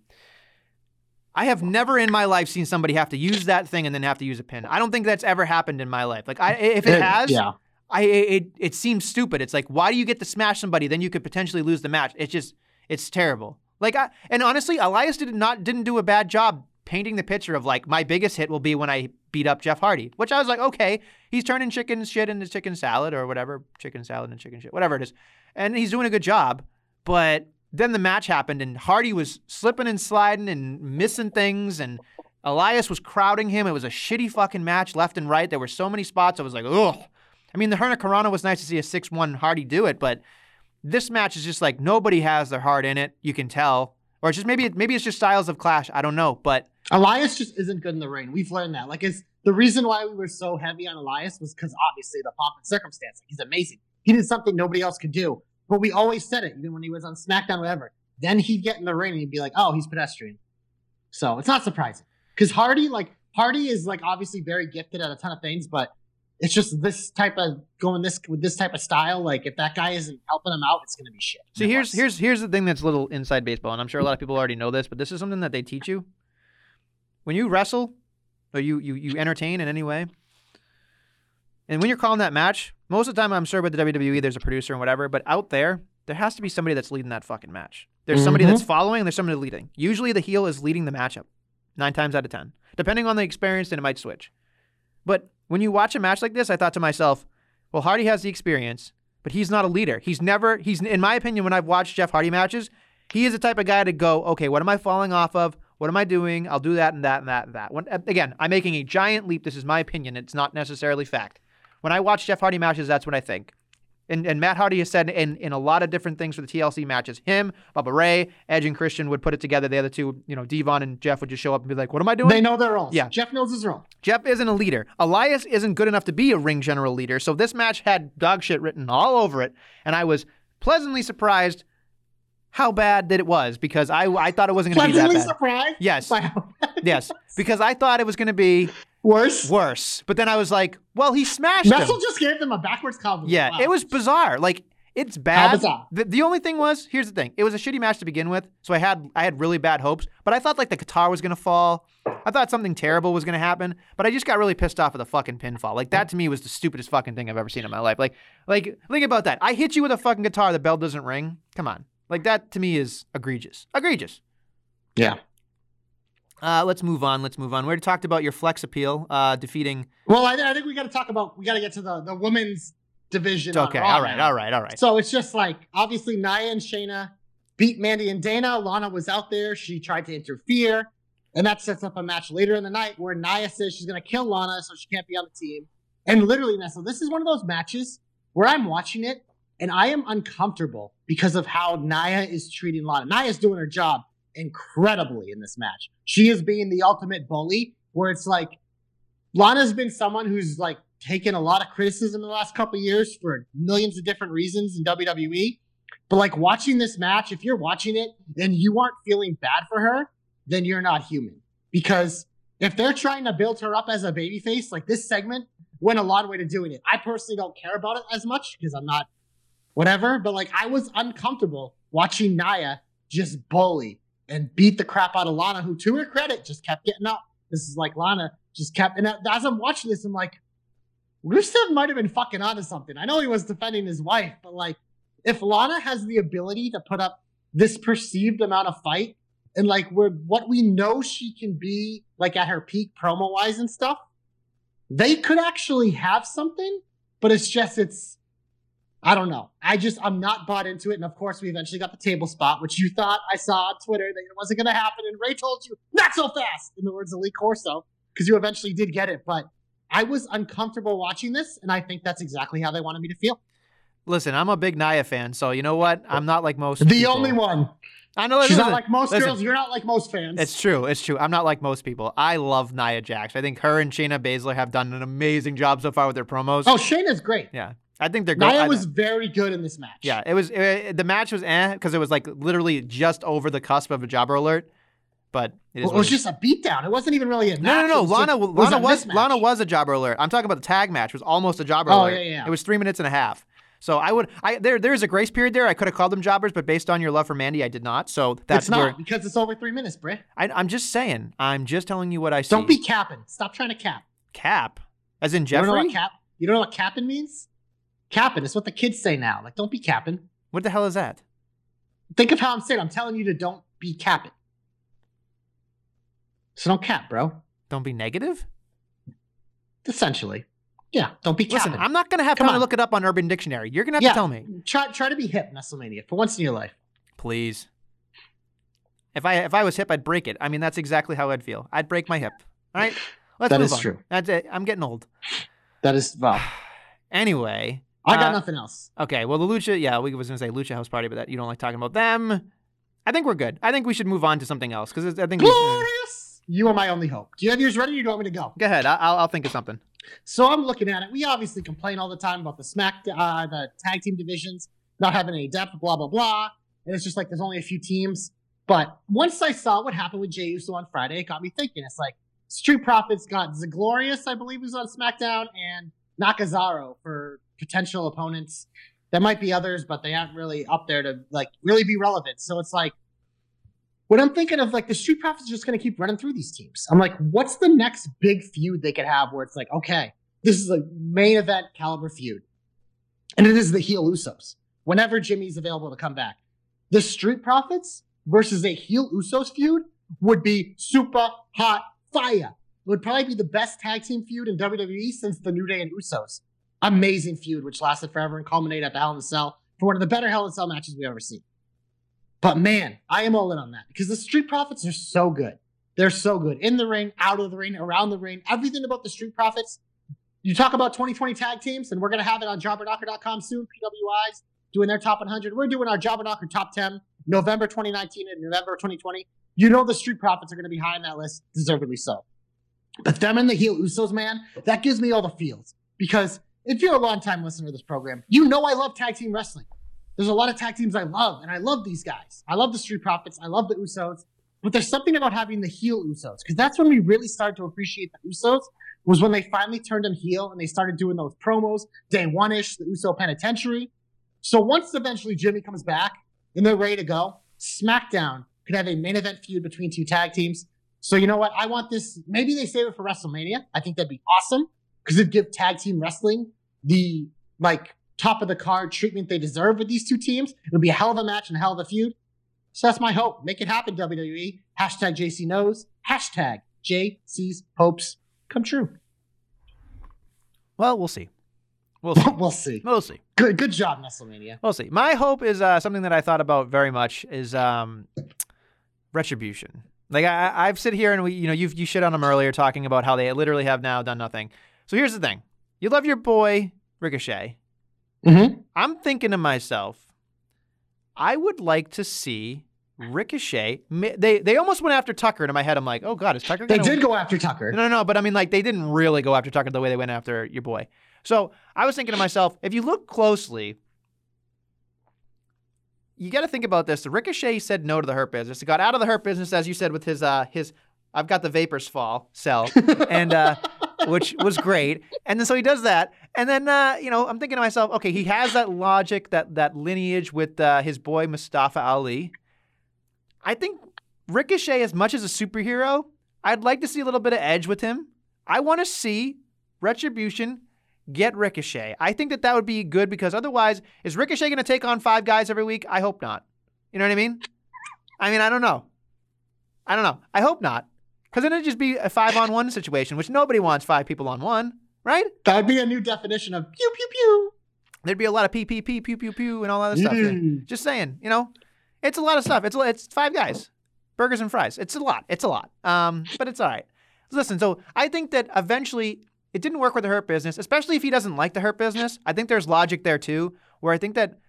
I have never in my life seen somebody have to use that thing and then have to use a pin. I don't think that's ever happened in my life. Like, if it has... Yeah. It seems stupid. It's like, why do you get to smash somebody? Then you could potentially lose the match. It's just, it's terrible. Like, and honestly, Elias didn't do a bad job painting the picture of like, my biggest hit will be when I beat up Jeff Hardy, which I was like, okay, he's turning chicken shit into chicken salad or whatever, chicken salad and chicken shit, whatever it is. And he's doing a good job. But then the match happened and Hardy was slipping and sliding and missing things and Elias was crowding him. It was a shitty fucking match left and right. There were so many spots. I was like, ugh. I mean, the Hurricanrana was nice to see a 6-1 Hardy do it, but this match is just like nobody has their heart in it. You can tell. Or it's just maybe it's just styles of clash. I don't know, but... Elias just isn't good in the ring. We've learned that. Like, the reason why we were so heavy on Elias was because, obviously, the pomp and circumstance. He's amazing. He did something nobody else could do. But we always said it, even when he was on SmackDown, whatever. Then he'd get in the ring and he'd be like, oh, he's pedestrian. So it's not surprising. Because Hardy is, like, obviously very gifted at a ton of things, but... It's just this type of this type of style. Like if that guy isn't helping him out, it's going to be shit. See, here's the thing that's a little inside baseball, and I'm sure a lot of people already know this, but this is something that they teach you when you wrestle or you entertain in any way. And when you're calling that match, most of the time I'm sure with the WWE there's a producer and whatever, but out there has to be somebody that's leading that fucking match. There's somebody that's following, and there's somebody leading. Usually the heel is leading the matchup 9 times out of 10, depending on the experience, then it might switch, but. When you watch a match like this, I thought to myself, well, Hardy has the experience, but he's not a leader. He's in my opinion, when I've watched Jeff Hardy matches, he is the type of guy to go, okay, what am I falling off of? What am I doing? I'll do that and that and that and that. Again, I'm making a giant leap. This is my opinion. It's not necessarily fact. When I watch Jeff Hardy matches, that's what I think. And Matt Hardy has said in a lot of different things for the TLC matches, him, Bubba Ray, Edge and Christian would put it together. The other two, Devon and Jeff would just show up and be like, what am I doing? They know their roles. Yeah. Jeff knows his role. Jeff isn't a leader. Elias isn't good enough to be a ring general leader. So this match had dog shit written all over it. And I was pleasantly surprised how bad that it was because I thought it wasn't going to be that bad. Pleasantly surprised? Yes. Yes. Because I thought it was going to be worse. But then I was like, well, he smashed him. Russell just gave them a backwards compliment. Yeah, wow. It was bizarre. Like, it's bad. How bizarre. The only thing was, here's the thing. It was a shitty match to begin with, so I had really bad hopes. But I thought, like, the guitar was going to fall. I thought something terrible was going to happen. But I just got really pissed off at the fucking pinfall. Like, that to me was the stupidest fucking thing I've ever seen in my life. Like think about that. I hit you with a fucking guitar. The bell doesn't ring. Come on. Like, that to me is egregious. Egregious. Yeah. Let's move on. We already talked about your flex appeal, defeating... Well, I think we got to talk about... We got to get to the women's division. Okay, on Raw all right. So it's just like, obviously, Nia and Shayna beat Mandy and Dana. Lana was out there. She tried to interfere. And that sets up a match later in the night where Nia says she's going to kill Lana so she can't be on the team. And literally, Nestle, this is one of those matches where I'm watching it and I am uncomfortable because of how Nia is treating Lana. Nia's doing her job incredibly in this match. She is being the ultimate bully, where it's like Lana's been someone who's like taken a lot of criticism in the last couple of years for millions of different reasons in WWE. But like watching this match, if you're watching it and you aren't feeling bad for her, then you're not human. Because if they're trying to build her up as a babyface, like this segment went a long way to doing it. I personally don't care about it as much because I'm not whatever, but like I was uncomfortable watching Nia just bully and beat the crap out of Lana, who, to her credit, just kept getting up. This is like Lana just kept... And as I'm watching this, I'm like, Rusev might have been fucking onto something. I know he was defending his wife, but like, if Lana has the ability to put up this perceived amount of fight, and like, what we know she can be, like at her peak promo-wise and stuff, they could actually have something, but it's... I don't know. I'm not bought into it. And of course, we eventually got the table spot, which you thought I saw on Twitter that it wasn't going to happen. And Ray told you, not so fast, in the words of Lee Corso, because you eventually did get it. But I was uncomfortable watching this. And I think that's exactly how they wanted me to feel. Listen, I'm a big Nia fan. So you know what? I'm not like most people. The only one. I know she's not like most girls. You're not like most fans. It's true. I'm not like most people. I love Nia Jax. I think her and Shayna Baszler have done an amazing job so far with their promos. Oh, Shayna's great. Yeah. I think they're great. Nia was very good in this match. Yeah, it was. The match was because it was like literally just over the cusp of a jobber alert. But it, well, it was just a beatdown. It wasn't even really a match. No. Lana was a jobber alert. I'm talking about the tag match. It was almost a jobber alert. Yeah. It was 3.5 minutes. So I would, there is a grace period there. I could have called them jobbers, but based on your love for Mandy, I did not. So that's because it's over 3 minutes, Bray. I'm just saying. I'm just telling you what I see. Don't be capping. Stop trying to cap. Cap, as in Jeffrey. You don't know what capping means? Capping is what the kids say now. Like, don't be capping. What the hell is that? Think of how I'm saying. I'm telling you to don't be capping. So don't cap, bro. Don't be negative? Essentially. Yeah, don't be capping. Listen, I'm not going to have time to look it up on Urban Dictionary. You're going to have to tell me. Try to be hip, Nestlemania, for once in your life. Please. If I was hip, I'd break it. I mean, that's exactly how I'd feel. I'd break my hip. All right? Let's move on. That is true. That's it. I'm getting old. That is, wow. Anyway. I got nothing else. Okay, well, the Lucha, we was going to say Lucha House Party, but that you don't like talking about them. I think we're good. I think we should move on to something else. Because I think Glorious! You are my only hope. Do you have yours ready or do you want me to go? Go ahead. I'll think of something. So I'm looking at it. We obviously complain all the time about the the tag team divisions, not having any depth, blah, blah, blah. And it's just like there's only a few teams. But once I saw what happened with Jey Uso on Friday, it got me thinking. It's like Street Profits got Zaglorious, I believe, who's on SmackDown, and Nakazaro for potential opponents. There might be others, but they aren't really up there to like really be relevant. So it's like what I'm thinking of, like the Street Profits are just going to keep running through these teams. I'm like, what's the next big feud they could have where it's like, okay, this is a main event caliber feud. And it is the heel Usos. Whenever Jimmy's available to come back, the Street Profits versus a heel Usos feud would be super hot fire. It would probably be the best tag team feud in WWE since the New Day and Usos. Amazing feud, which lasted forever and culminated at the Hell in a Cell for one of the better Hell in a Cell matches we've ever seen. But man, I am all in on that because the Street Profits are so good. They're so good in the ring, out of the ring, around the ring, everything about the Street Profits. You talk about 2020 tag teams, and we're going to have it on Jabberknocker.com soon. PWI's doing their top 100. We're doing our Jabberknocker top 10 November 2019 and November 2020. You know the Street Profits are going to be high on that list, deservedly so. But them and the heel Usos, man, that gives me all the feels because if you're a long-time listener to this program, you know I love tag team wrestling. There's a lot of tag teams I love, and I love these guys. I love the Street Profits. I love the Usos. But there's something about having the heel Usos, because that's when we really started to appreciate the Usos, was when they finally turned them heel, and they started doing those promos, day one-ish, the Uso Penitentiary. So once eventually Jimmy comes back, and they're ready to go, SmackDown could have a main event feud between two tag teams. So you know what? I want this. Maybe they save it for WrestleMania. I think that'd be awesome, because it'd give tag team wrestling the, like, top of the card treatment they deserve with these two teams. It'll be a hell of a match and a hell of a feud. So that's my hope. Make it happen, WWE. Hashtag JC knows. Hashtag JC's hopes come true. Well, we'll see. We'll see. We'll see. Good job, Nestlemania. We'll see. My hope is something that I thought about very much is Retribution. Like, I've sit here and you shit on them earlier talking about how they literally have now done nothing. So here's the thing. You love your boy, Ricochet. Mm-hmm. I'm thinking to myself, I would like to see Ricochet. They almost went after Tucker. And in my head, I'm like, oh God, is Tucker going to win? They did go after Tucker. No. But I mean, like, they didn't really go after Tucker the way they went after your boy. So I was thinking to myself, if you look closely, you got to think about this. The Ricochet said no to the Hurt Business. He got out of the Hurt Business, as you said, with his I've got the vapors fall sell, and which was great. And then so he does that. And then, I'm thinking to myself, okay, he has that logic, that lineage with his boy Mustafa Ali. I think Ricochet, as much as a superhero, I'd like to see a little bit of edge with him. I want to see Retribution get Ricochet. I think that would be good because otherwise, is Ricochet going to take on five guys every week? I hope not. You know what I mean? I mean, I don't know. I hope not. Because then it'd just be a 5-on-1 situation, which nobody wants 5 people on one, right? That'd be a new definition of pew, pew, pew. There'd be a lot of pee, pee, pee, pew, pew, pew, and all that stuff. There. Just saying, it's a lot of stuff. It's 5 guys, burgers and fries. It's a lot. But it's all right. Listen, so I think that eventually it didn't work with the Hurt Business, especially if he doesn't like the Hurt Business. I think there's logic there too, where I think that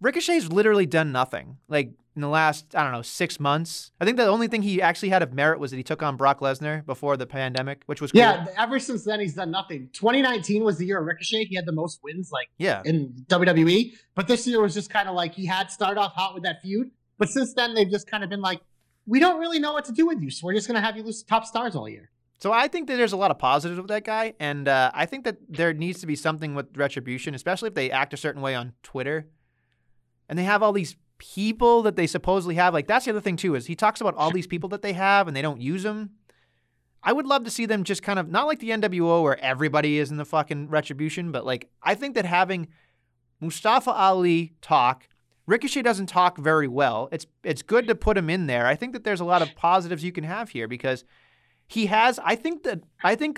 Ricochet's literally done nothing. Like, in the last, 6 months. I think the only thing he actually had of merit was that he took on Brock Lesnar before the pandemic, which was cool. Yeah, ever since then, he's done nothing. 2019 was the year of Ricochet. He had the most wins in WWE. But this year was just kind of like he had started off hot with that feud. But since then, they've just kind of been like, we don't really know what to do with you, so we're just going to have you lose top stars all year. So I think that there's a lot of positives with that guy, and I think that there needs to be something with Retribution, especially if they act a certain way on Twitter. And they have all these people that they supposedly have. Like, that's the other thing, too, is he talks about all these people that they have, and they don't use them. I would love to see them just kind of, not like the NWO where everybody is in the fucking Retribution, but, like, I think that having Mustafa Ali talk, Ricochet doesn't talk very well. It's good to put him in there. I think that there's a lot of positives you can have here because he has, I think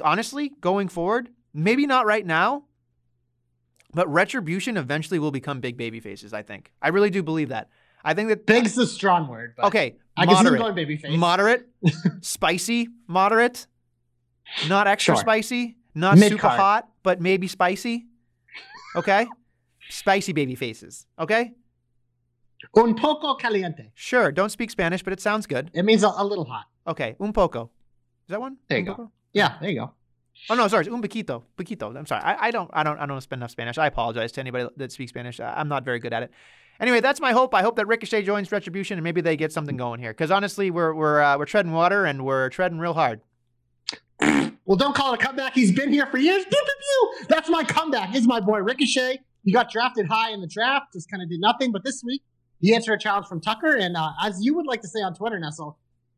honestly, going forward, maybe not right now, but Retribution eventually will become big baby faces, I think. I really do believe that. I think that big's a strong word, but okay, I can see him going baby face. Moderate, spicy, moderate, not extra spicy, not mid-card. Super hot, but maybe spicy. Okay? Spicy baby faces. Okay? Un poco caliente. Sure, don't speak Spanish, but it sounds good. It means a little hot. Okay, un poco. Is that one? There you go. Yeah, there you go. Oh no, sorry, un poquito. Poquito. I'm sorry. I don't spend enough Spanish. I apologize to anybody that speaks Spanish. I'm not very good at it. Anyway, that's my hope. I hope that Ricochet joins Retribution and maybe they get something going here. Because honestly, we're treading water and we're treading real hard. Well, don't call it a comeback. He's been here for years. That's my comeback. Is my boy Ricochet. He got drafted high in the draft. Just kind of did nothing. But this week, he answered a challenge from Tucker. And as you would like to say on Twitter, Nestle,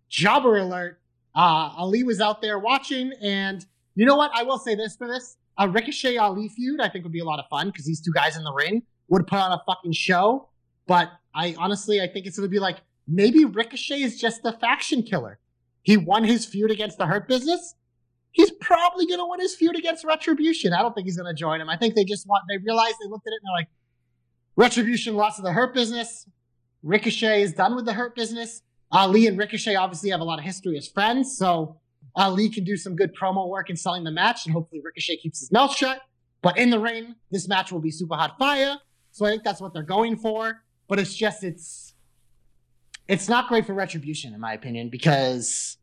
jobber alert. Ali was out there watching, and you know what? I will say this for this. A Ricochet-Ali feud, I think, would be a lot of fun because these two guys in the ring would put on a fucking show, but I think it's going to be like, maybe Ricochet is just the faction killer. He won his feud against the Hurt Business. He's probably going to win his feud against Retribution. I don't think he's going to join him. I think they realized, they looked at it and they're like, Retribution lost to the Hurt Business. Ricochet is done with the Hurt Business. Ali and Ricochet obviously have a lot of history as friends, so Ali can do some good promo work in selling the match, and hopefully Ricochet keeps his mouth shut. But in the ring, this match will be super hot fire, so I think that's what they're going for. But it's just, it's not great for Retribution, in my opinion, because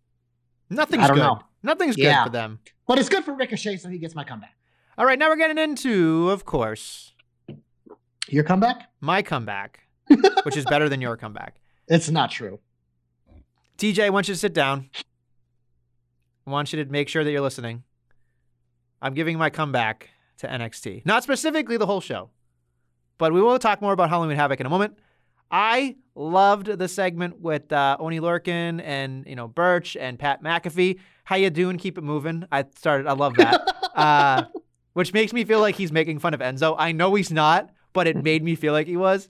Nothing's good for them. But it's good for Ricochet, so he gets my comeback. All right, now we're getting into, of course, your comeback? My comeback, which is better than your comeback. It's not true. TJ, I want you to sit down. I want you to make sure that you're listening. I'm giving my comeback to NXT. Not specifically the whole show, but we will talk more about Halloween Havoc in a moment. I loved the segment with Oney Lorcan and, Birch and Pat McAfee. How you doing? Keep it moving. I love that. Which makes me feel like he's making fun of Enzo. I know he's not, but it made me feel like he was.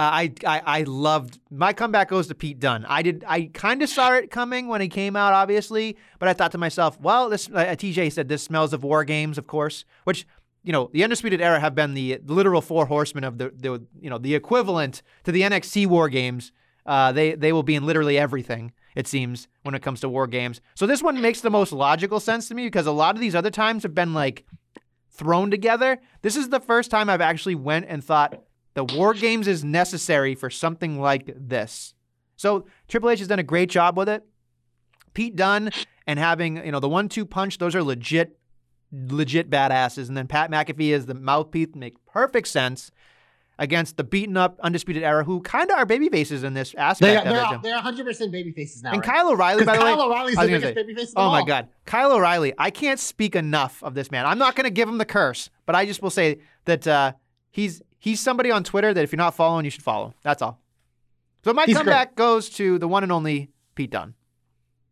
I loved, my comeback goes to Pete Dunne. I kind of saw it coming when he came out, obviously, but I thought to myself, well, this, TJ said this smells of War Games, of course, which, the Undisputed Era have been the literal four horsemen of the equivalent to the NXT War Games. They will be in literally everything, it seems, when it comes to War Games. So this one makes the most logical sense to me because a lot of these other times have been like thrown together. This is the first time I've actually went and thought, the War Games is necessary for something like this. So Triple H has done a great job with it. Pete Dunne and having, the 1-2 punch, those are legit badasses. And then Pat McAfee is the mouthpiece, makes perfect sense against the beaten up Undisputed Era, who kind of are babyfaces in this aspect. They're 100% babyfaces now. And right? Kyle O'Reilly, by the way. Kyle O'Reilly's the biggest babyface in the world. Oh my God. Kyle O'Reilly, I can't speak enough of this man. I'm not going to give him the curse, but I just will say that he's somebody on Twitter that if you're not following, you should follow. That's all. So my comeback goes to the one and only Pete Dunne.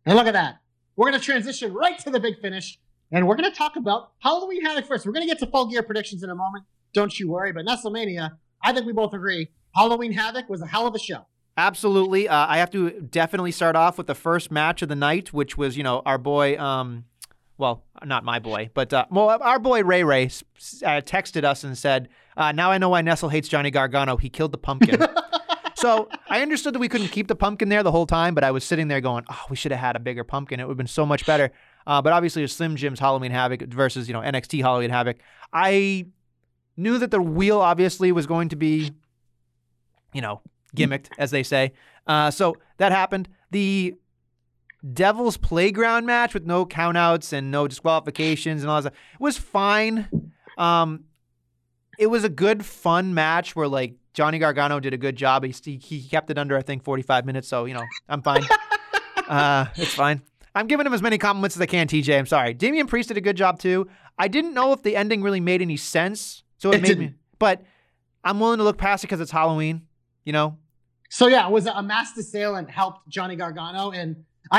And look at that. We're going to transition right to the big finish, and we're going to talk about Halloween Havoc first. We're going to get to Full Gear predictions in a moment. Don't you worry. But Nestlemania, I think we both agree, Halloween Havoc was a hell of a show. Absolutely. I have to definitely start off with the first match of the night, which was, our boy... well, not my boy, but our boy Ray Ray texted us and said, now I know why Nestle hates Johnny Gargano. He killed the pumpkin. So I understood that we couldn't keep the pumpkin there the whole time, but I was sitting there going, oh, we should have had a bigger pumpkin. It would have been so much better. But obviously it was Slim Jim's Halloween Havoc versus, NXT Halloween Havoc. I knew that the wheel obviously was going to be you know, gimmicked, as they say. So that happened. The Devil's Playground match with no countouts and no disqualifications and all that stuff was fine. It was a good, fun match where, like, Johnny Gargano did a good job. He kept it under, I think, 45 minutes, so, you know, I'm fine. It's fine. I'm giving him as many compliments as I can, TJ. I'm sorry. Damian Priest did a good job, too. I didn't know if the ending really made any sense, so it made me... But I'm willing to look past it because it's Halloween, you know? So, yeah, it was a master sale and helped Johnny Gargano, and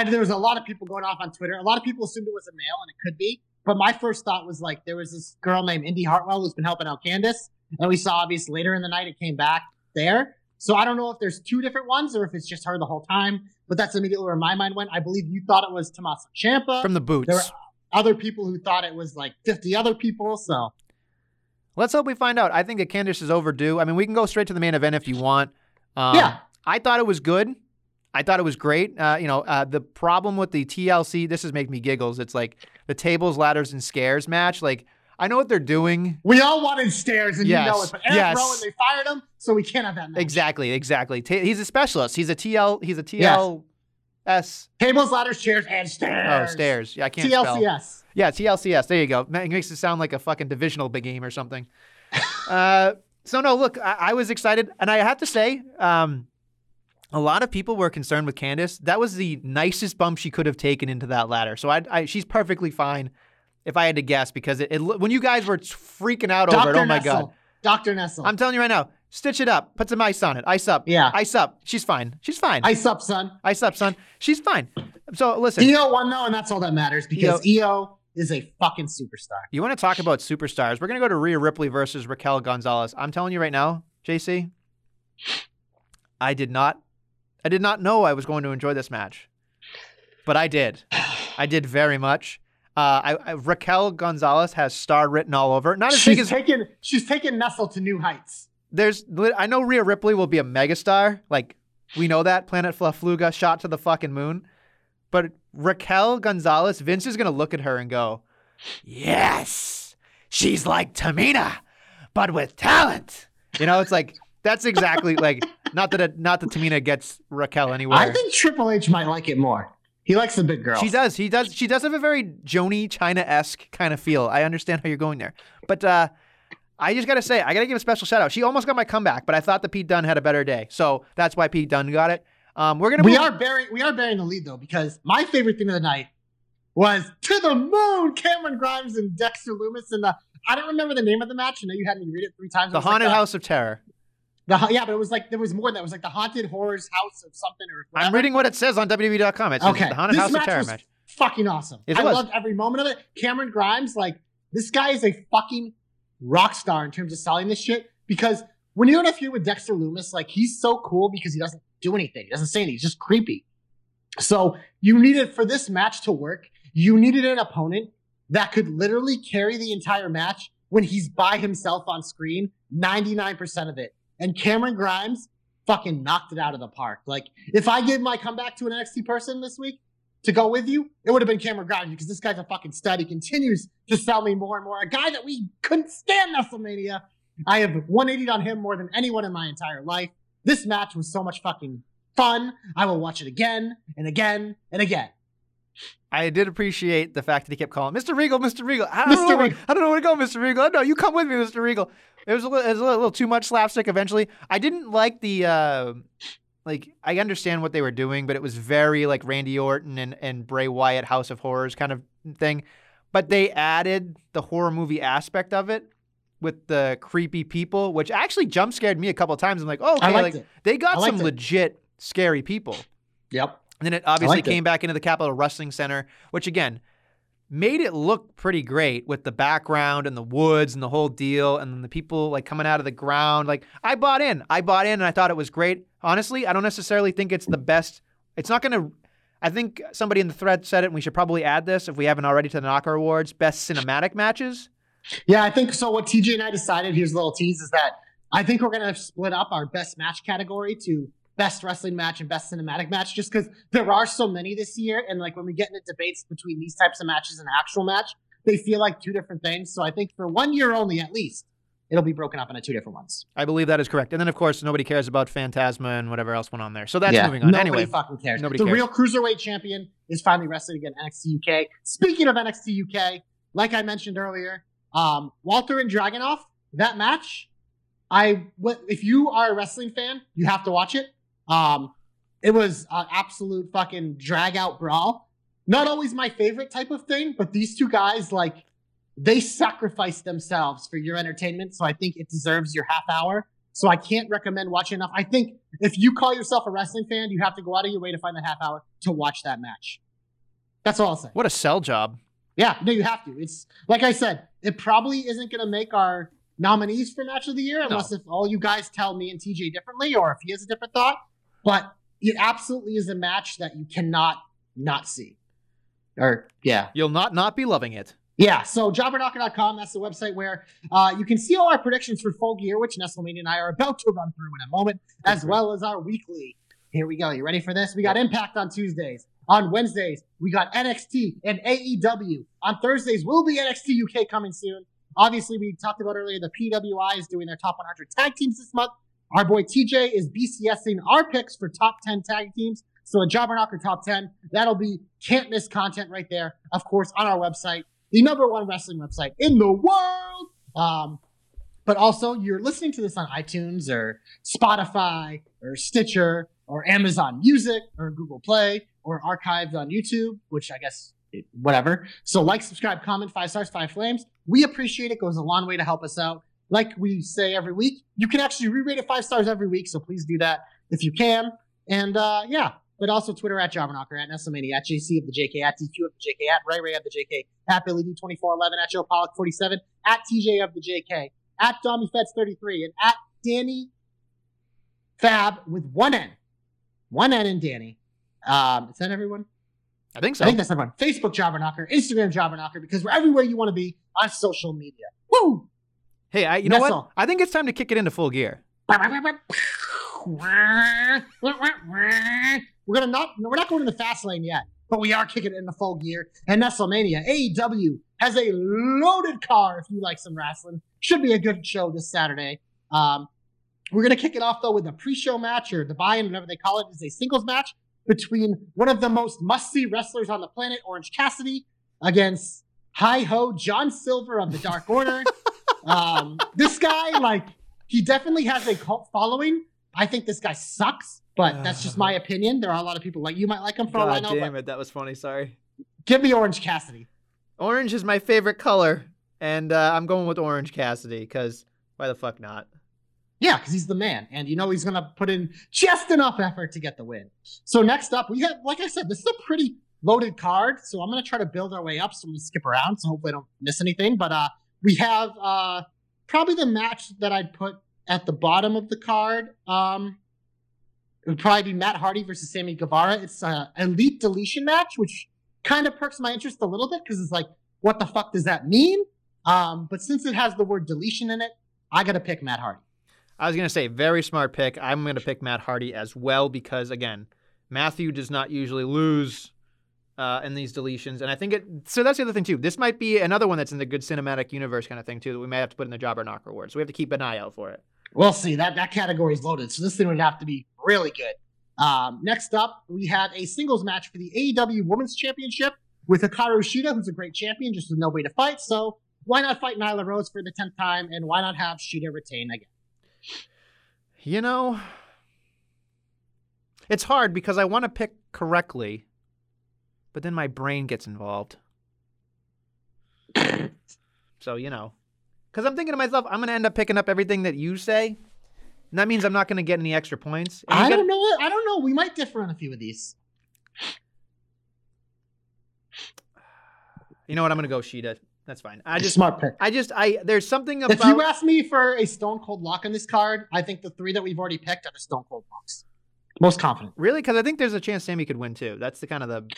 there was a lot of people going off on Twitter. A lot of people assumed it was a male, and it could be. But my first thought was, like, there was this girl named Indy Hartwell who's been helping out Candace. And we saw, obviously, later in the night it came back there. So I don't know if there's two different ones or if it's just her the whole time. But that's immediately where my mind went. I believe you thought it was Tommaso Ciampa. From the boots. There were other people who thought it was like 50 other people. So let's hope we find out. I think that Candice is overdue. I mean, we can go straight to the main event if you want. Yeah. I thought it was good. I thought it was great. The problem with the TLC, this is making me giggles. It's like the tables, ladders, and scares match. Like, I know what they're doing. We all wanted stairs, and you know it. But Eric Rowan, they fired him, so we can't have that match. Exactly. He's a specialist. He's a TLS. Tables, ladders, chairs, and stairs. Oh, stairs. Yeah, I can't spell. TLCS. Yeah, TLCS. There you go. It makes it sound like a fucking divisional big game or something. So, no, look, I was excited. And I have to say, a lot of people were concerned with Candice. That was the nicest bump she could have taken into that ladder. So she's perfectly fine. If I had to guess, because when you guys were freaking out over it, oh my God. Dr. Nestle. I'm telling you right now, stitch it up. Put some ice on it. Ice up. Yeah. Ice up. She's fine. Ice up, son. She's fine. So listen. EO won though, and that's all that matters because EO is a fucking superstar. You want to talk about superstars? We're going to go to Rhea Ripley versus Raquel Gonzalez. I'm telling you right now, JC, I did not know I was going to enjoy this match, but I did. I did very much. Raquel Gonzalez has star written all over. She's taken Nestle to new heights. I know Rhea Ripley will be a megastar. Like, we know that. Planet Flafluga shot to the fucking moon. But Raquel Gonzalez, Vince is going to look at her and go, yes, she's like Tamina, but with talent. You know, it's like, that's exactly like, not that Tamina gets Raquel anywhere. I think Triple H might like it more. He likes the big girl. She does have a very Joni China-esque kind of feel. I understand how you're going there. But I just got to say, I got to give a special shout out. She almost got my comeback, but I thought that Pete Dunne had a better day. So that's why Pete Dunne got it. We are burying the lead, though, because my favorite thing of the night was to the moon, Cameron Grimes and Dexter Lumis. And I don't remember the name of the match. I know you had me read it 3 times. The Haunted House of Terror. But it was like, there was more than that. It was like the Haunted Horrors House of something. Or whatever. I'm reading what it says on WWE.com. It's okay. The Haunted House of Terror match. Fucking awesome. I loved every moment of it. Cameron Grimes, like, this guy is a fucking rock star in terms of selling this shit. Because when you're in a feud with Dexter Lumis, like, he's so cool because he doesn't do anything. He doesn't say anything. He's just creepy. So you needed, for this match to work, you needed an opponent that could literally carry the entire match when he's by himself on screen, 99% of it. And Cameron Grimes fucking knocked it out of the park. Like, if I gave my comeback to an NXT person this week to go with you, it would have been Cameron Grimes because this guy's a fucking stud. He continues to sell me more and more. A guy that we couldn't stand WrestleMania. I have 180'd on him more than anyone in my entire life. This match was so much fucking fun. I will watch it again and again and again. I did appreciate the fact that he kept calling, Mr. Regal, Mr. Regal. I don't know where to go, Mr. Regal. No, you come with me, Mr. Regal. It was a little too much slapstick eventually. I didn't like the, I understand what they were doing, but it was very like Randy Orton and Bray Wyatt House of Horrors kind of thing. But they added the horror movie aspect of it with the creepy people, which actually jump scared me a couple of times. I'm like, oh, okay, they got some legit scary people. Yep. And then it obviously came back into the Capitol Wrestling Center, which, again, made it look pretty great with the background and the woods and the whole deal and the people, like, coming out of the ground. Like, I bought in, and I thought it was great. Honestly, I don't necessarily think it's the best. It's not going to – I think somebody in the thread said it, and we should probably add this if we haven't already to the Knocker Awards, best cinematic matches. Yeah, I think so. What TJ and I decided, here's a little tease, is that I think we're going to split up our best match category to – best wrestling match and best cinematic match, just because there are so many this year. And like when we get into debates between these types of matches and actual match, they feel like two different things. So I think for 1 year only, at least, it'll be broken up into two different ones. I believe that is correct. And then, of course, nobody cares about Phantasma and whatever else went on there. So that's moving on. Nobody fucking cares. Nobody cares. Real Cruiserweight champion is finally wrestling again, NXT UK. Speaking of NXT UK, like I mentioned earlier, Walter and Dragunov, that match, if you are a wrestling fan, you have to watch it. It was an absolute fucking drag-out brawl. Not always my favorite type of thing, but these two guys, like, they sacrificed themselves for your entertainment, so I think it deserves your half hour. So I can't recommend watching enough. I think if you call yourself a wrestling fan, you have to go out of your way to find the half hour to watch that match. That's all I'll say. What a sell job. Yeah, no, you have to. It's like I said, it probably isn't going to make our nominees for Match of the Year unless if all you guys tell me and TJ differently or if he has a different thought. But it absolutely is a match that you cannot not see. You'll not be loving it. Yeah, so jabberknocker.com, that's the website where you can see all our predictions for Full Gear, which Nestlemania and I are about to run through in a moment, as well as our weekly. Here we go. You ready for this? We got Impact on Tuesdays. On Wednesdays, we got NXT and AEW. On Thursdays, will be NXT UK coming soon. Obviously, we talked about earlier the PWI is doing their top 100 tag teams this month. Our boy TJ is BCSing our picks for top 10 tag teams. So a Jabberknocker top 10, that'll be can't miss content right there, of course, on our website. The number one wrestling website in the world. But also, you're listening to this on iTunes or Spotify or Stitcher or Amazon Music or Google Play or archived on YouTube, which I guess, whatever. So like, subscribe, comment, 5 stars, 5 flames. We appreciate it. It goes a long way to help us out. Like we say every week, you can actually re-rate it 5 stars every week. So please do that if you can. And but also Twitter at Jabberknocker, at Nestlemania, at JC of the JK, at TQ of the JK, at Ray Ray of the JK, at Billy D2411, at Joe Pollock 47, at TJ of the JK, at Dommy Feds 33, and at Danny Fab with one N. One N in Danny. Is that everyone? I think so. I think that's everyone. Facebook Jabberknocker, Instagram Jabberknocker, because we're everywhere you want to be on social media. Woo! Hey, you know what? I think it's time to kick it into Full Gear. We're not going in the fast lane yet, but we are kicking it into Full Gear. And Nestlemania, AEW has a loaded car if you like some wrestling. Should be a good show this Saturday. We're going to kick it off, though, with a pre-show match or the buy-in, whatever they call it. It's a singles match between one of the most must-see wrestlers on the planet, Orange Cassidy, against Hi-Ho John Silver of the Dark Order. This guy, he definitely has a cult following. I think this guy sucks, but that's just my opinion. There are a lot of people like you might like him for all I know. Damn it, that was funny. Sorry. Give me Orange Cassidy. Orange is my favorite color, and I'm going with Orange Cassidy because why the fuck not? Yeah, because he's the man, and you know he's going to put in just enough effort to get the win. So next up, we have, like I said, this is a pretty loaded card, so I'm going to try to build our way up, so I'm going to skip around, so hopefully I don't miss anything. But we have probably the match that I'd put at the bottom of the card, it would probably be Matt Hardy versus Sammy Guevara. It's an elite deletion match, which kind of perks my interest a little bit because it's like, what the fuck does that mean? But since it has the word deletion in it, I got to pick Matt Hardy. I was going to say, very smart pick. I'm going to pick Matt Hardy as well because, again, Matthew does not usually lose in these deletions. And I think so that's the other thing, too. This might be another one that's in the good cinematic universe kind of thing, too, that we may have to put in the Jabberknocker award. So we have to keep an eye out for it. We'll see. That category is loaded, so this thing would have to be really good. Next up, we have a singles match for the AEW Women's Championship with Hikaru Shida, who's a great champion, just with no way to fight. So why not fight Nyla Rose for the 10th time, and why not have Shida retain again? You know, it's hard because I want to pick correctly, but then my brain gets involved. So, you know. Because I'm thinking to myself, I'm going to end up picking up everything that you say. And that means I'm not going to get any extra points. I don't know. We might differ on a few of these. You know what? I'm going to go Shida. That's fine. Smart pick. There's something about... If you ask me for a Stone Cold Lock on this card, I think the three that we've already picked are the Stone Cold Locks. Most confident. Really? Because I think there's a chance Sammy could win, too. That's the kind of the...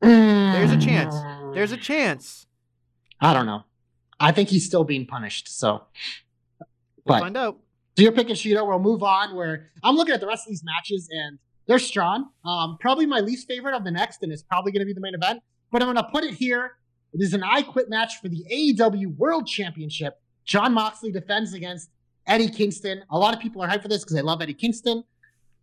There's a chance. There's a chance. I don't know. I think he's still being punished, so. We'll find out. So you're picking Shida. We'll move on. Where I'm looking at the rest of these matches, and they're strong. Probably my least favorite of the next, and it's probably going to be the main event. But I'm going to put it here. It is an I Quit match for the AEW World Championship. Jon Moxley defends against Eddie Kingston. A lot of people are hyped for this because they love Eddie Kingston.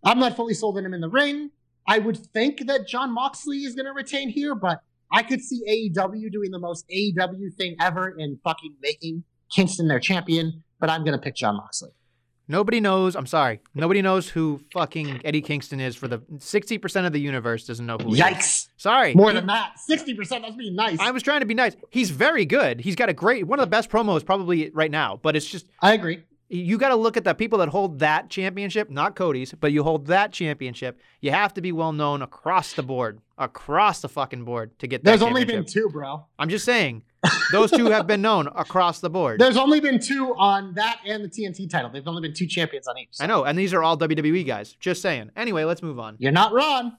I'm not fully sold on him in the ring. I would think that Jon Moxley is going to retain here, but I could see AEW doing the most AEW thing ever and fucking making Kingston their champion, but I'm going to pick Jon Moxley. Nobody knows. I'm sorry. Nobody knows who fucking Eddie Kingston is for the 60% of the universe doesn't know who he Yikes. Is. Sorry. More than that. 60%. That's being nice. I was trying to be nice. He's very good. He's got a great, one of the best promos probably right now, but it's just. I agree. You got to look at the people that hold that championship, not Cody's, but you hold that championship. You have to be well known across the board, across the fucking board to get that. There's only been two, bro. I'm just saying. Those two have been known across the board. There's only been two on that and the TNT title. They've only been two champions on each. So. I know, and these are all WWE guys. Just saying. Anyway, let's move on. You're not wrong.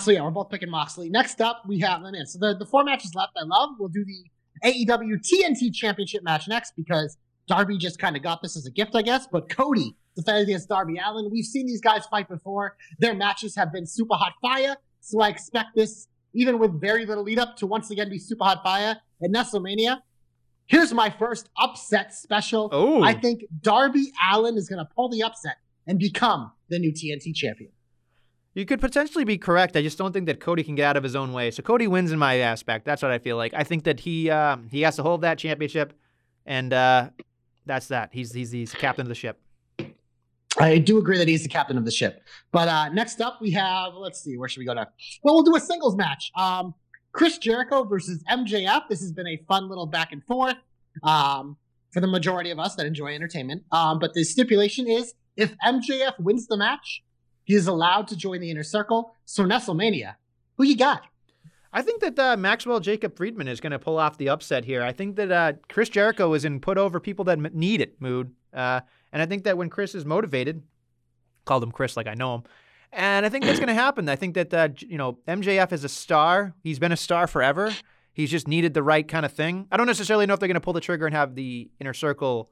So yeah, we're both picking Moxley. Next up, we have them in. So the four matches left I love. We'll do the AEW TNT Championship match next because Darby just kind of got this as a gift, I guess. But Cody defended against Darby Allin. We've seen these guys fight before. Their matches have been super hot fire. So I expect this, even with very little lead up, to once again be super hot fire at Nestlemania. Here's my first upset special. Ooh. I think Darby Allin is going to pull the upset and become the new TNT champion. You could potentially be correct. I just don't think that Cody can get out of his own way. So Cody wins in my aspect. That's what I feel like. I think that he has to hold that championship, and that's that. He's the captain of the ship. I do agree that he's the captain of the ship. But next up we have, let's see, where should we go now? Well, we'll do a singles match. Chris Jericho versus MJF. This has been a fun little back and forth for the majority of us that enjoy entertainment. But the stipulation is if MJF wins the match, he is allowed to join the Inner Circle. So Nestlemania, who you got? I think that Maxwell Jacob Friedman is going to pull off the upset here. I think that Chris Jericho is in put over people that need it mood. And I think that when Chris is motivated, called him Chris like I know him, and I think that's going to happen. I think that, MJF is a star. He's been a star forever. He's just needed the right kind of thing. I don't necessarily know if they're going to pull the trigger and have the Inner Circle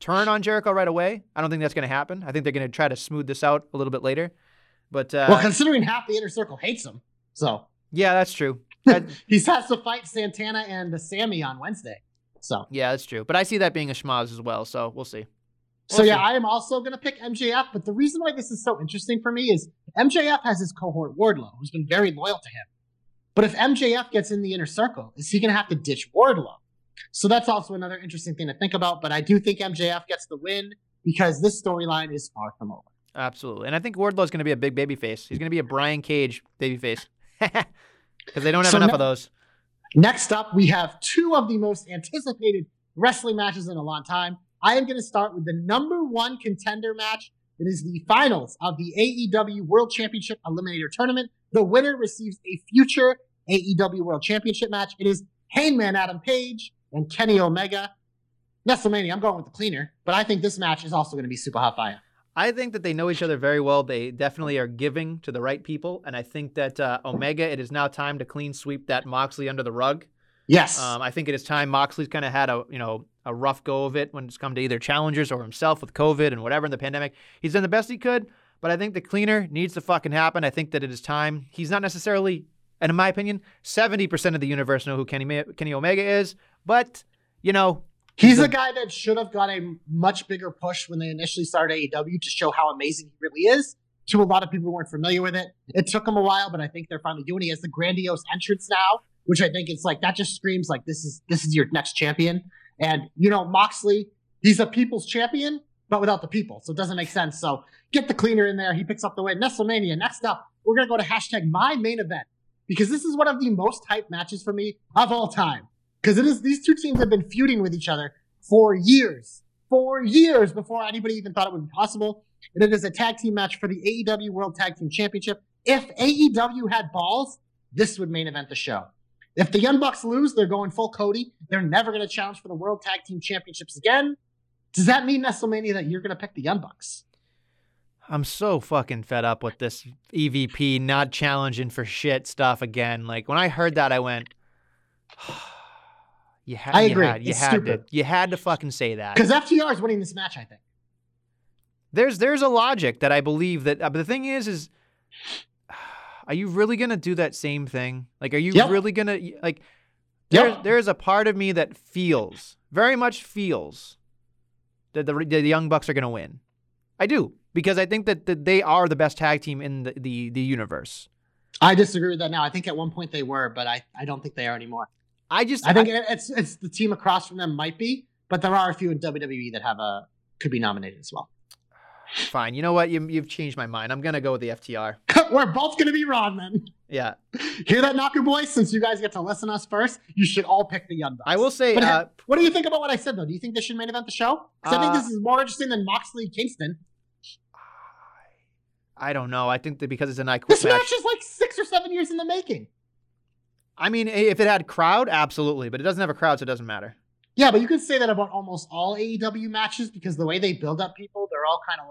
turn on Jericho right away. I don't think that's going to happen. I think they're going to try to smooth this out a little bit later. But well, considering half the Inner Circle hates him. So yeah, that's true. He has to fight Santana and Sammy on Wednesday. So yeah, that's true. But I see that being a schmoz as well. So we'll see. So yeah, I am also going to pick MJF, but the reason why this is so interesting for me is MJF has his cohort Wardlow, who's been very loyal to him. But if MJF gets in the Inner Circle, is he going to have to ditch Wardlow? So that's also another interesting thing to think about, but I do think MJF gets the win because this storyline is far from over. Absolutely, and I think Wardlow's going to be a big babyface. He's going to be a Brian Cage babyface because they don't have enough of those. Next up, we have two of the most anticipated wrestling matches in a long time. I am going to start with the number one contender match. It is the finals of the AEW World Championship Eliminator Tournament. The winner receives a future AEW World Championship match. It is Hangman Adam Page and Kenny Omega. Nestlemania, I'm going with the cleaner, but I think this match is also going to be super hot fire. I think that they know each other very well. They definitely are giving to the right people, and I think that Omega, it is now time to clean sweep that Moxley under the rug. Yes. I think it is time. Moxley's kind of had a rough go of it when it's come to either challengers or himself with COVID and whatever in the pandemic. He's done the best he could, but I think the cleaner needs to fucking happen. I think that it is time. He's not necessarily, and in my opinion, 70% of the universe know who Kenny Omega is, but, He's a guy that should have got a much bigger push when they initially started AEW to show how amazing he really is. To a lot of people who weren't familiar with it, it took him a while, but I think they're finally doing it. He has the grandiose entrance now, which I think it's like, that just screams like, this is your next champion. And, Moxley, he's a people's champion, but without the people. So it doesn't make sense. So get the cleaner in there. He picks up the win. Nestlemania. Next up, we're going to go to #MyMainEvent because this is one of the most hyped matches for me of all time. Because it is, these two teams have been feuding with each other for years. 4 years before anybody even thought it would be possible. And it is a tag team match for the AEW World Tag Team Championship. If AEW had balls, this would main event the show. If the Young Bucks lose, they're going full Cody. They're never going to challenge for the World Tag Team Championships again. Does that mean, Nestlemania, that you're going to pick the Young Bucks? I'm so fucking fed up with this EVP not challenging for shit stuff again. Like, when I heard that, I went, You had to fucking say that. Because FTR is winning this match, I think. There's a logic that I believe that, but the thing is are you really going to do that same thing? Like, are you really going to, like, there's a part of me that feels very much feels that the Young Bucks are going to win. I do, because I think that they are the best tag team in the universe. I disagree with that now. I think at one point they were, but I don't think they are anymore. I think it's the team across from them might be, but there are a few in WWE that could be nominated as well. Fine. You know what? You've changed my mind. I'm going to go with the FTR. We're both going to be wrong then. Yeah. Hear that, Knocker Boys? Since you guys get to listen to us first, you should all pick the Young Bucks. I will say... But what do you think about what I said, though? Do you think they should main event the show? Because I think this is more interesting than Moxley-Kingston. I don't know. I think that because it's a night this match is like 6 or 7 years in the making. I mean, if it had crowd, absolutely. But it doesn't have a crowd, so it doesn't matter. Yeah, but you could say that about almost all AEW matches because the way they build up people, they're all kind of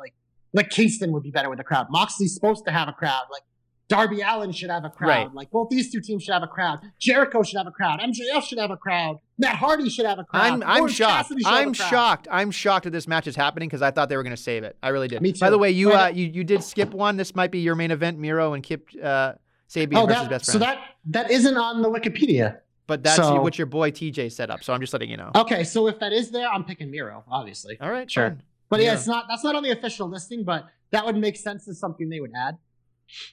like Kingston would be better with a crowd. Moxley's supposed to have a crowd. Like Darby Allin should have a crowd. Right. Like both these two teams should have a crowd. Jericho should have a crowd. MJF should have a crowd. Matt Hardy should have a crowd. I'm shocked. I'm shocked that this match is happening because I thought they were going to save it. I really did. Me too. By the way, you did skip one. This might be your main event, Miro and Kip Sabian versus Best Friends. So that isn't on the Wikipedia. But that's what your boy TJ set up. So I'm just letting you know. Okay, so if that is there, I'm picking Miro, obviously. All right, sure. Fine. But yeah, that's not on the official listing, but that would make sense as something they would add.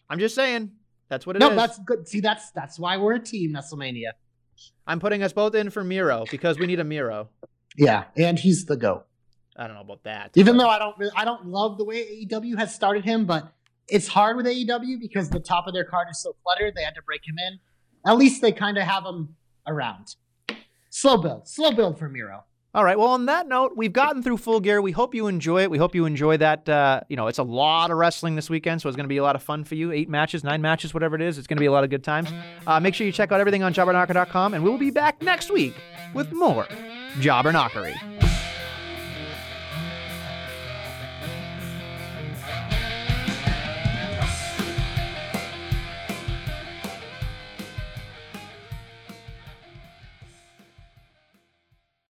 I'm just saying that's what it is. No, that's good. See, that's why we're a team, Nestlemania. I'm putting us both in for Miro because we need a Miro. Yeah, and he's the GOAT. I don't know about that. Even though I don't love the way AEW has started him, but it's hard with AEW because the top of their card is so cluttered. They had to break him in. At least they kind of have him around. Slow build for Miro. All right. Well, on that note, we've gotten through Full Gear. We hope you enjoy it. We hope you enjoy that. It's a lot of wrestling this weekend, so it's going to be a lot of fun for you. 8 matches, 9 matches, whatever it is. It's going to be a lot of good times. Make sure you check out everything on jobberknocker.com, and we'll be back next week with more Jobberknockery.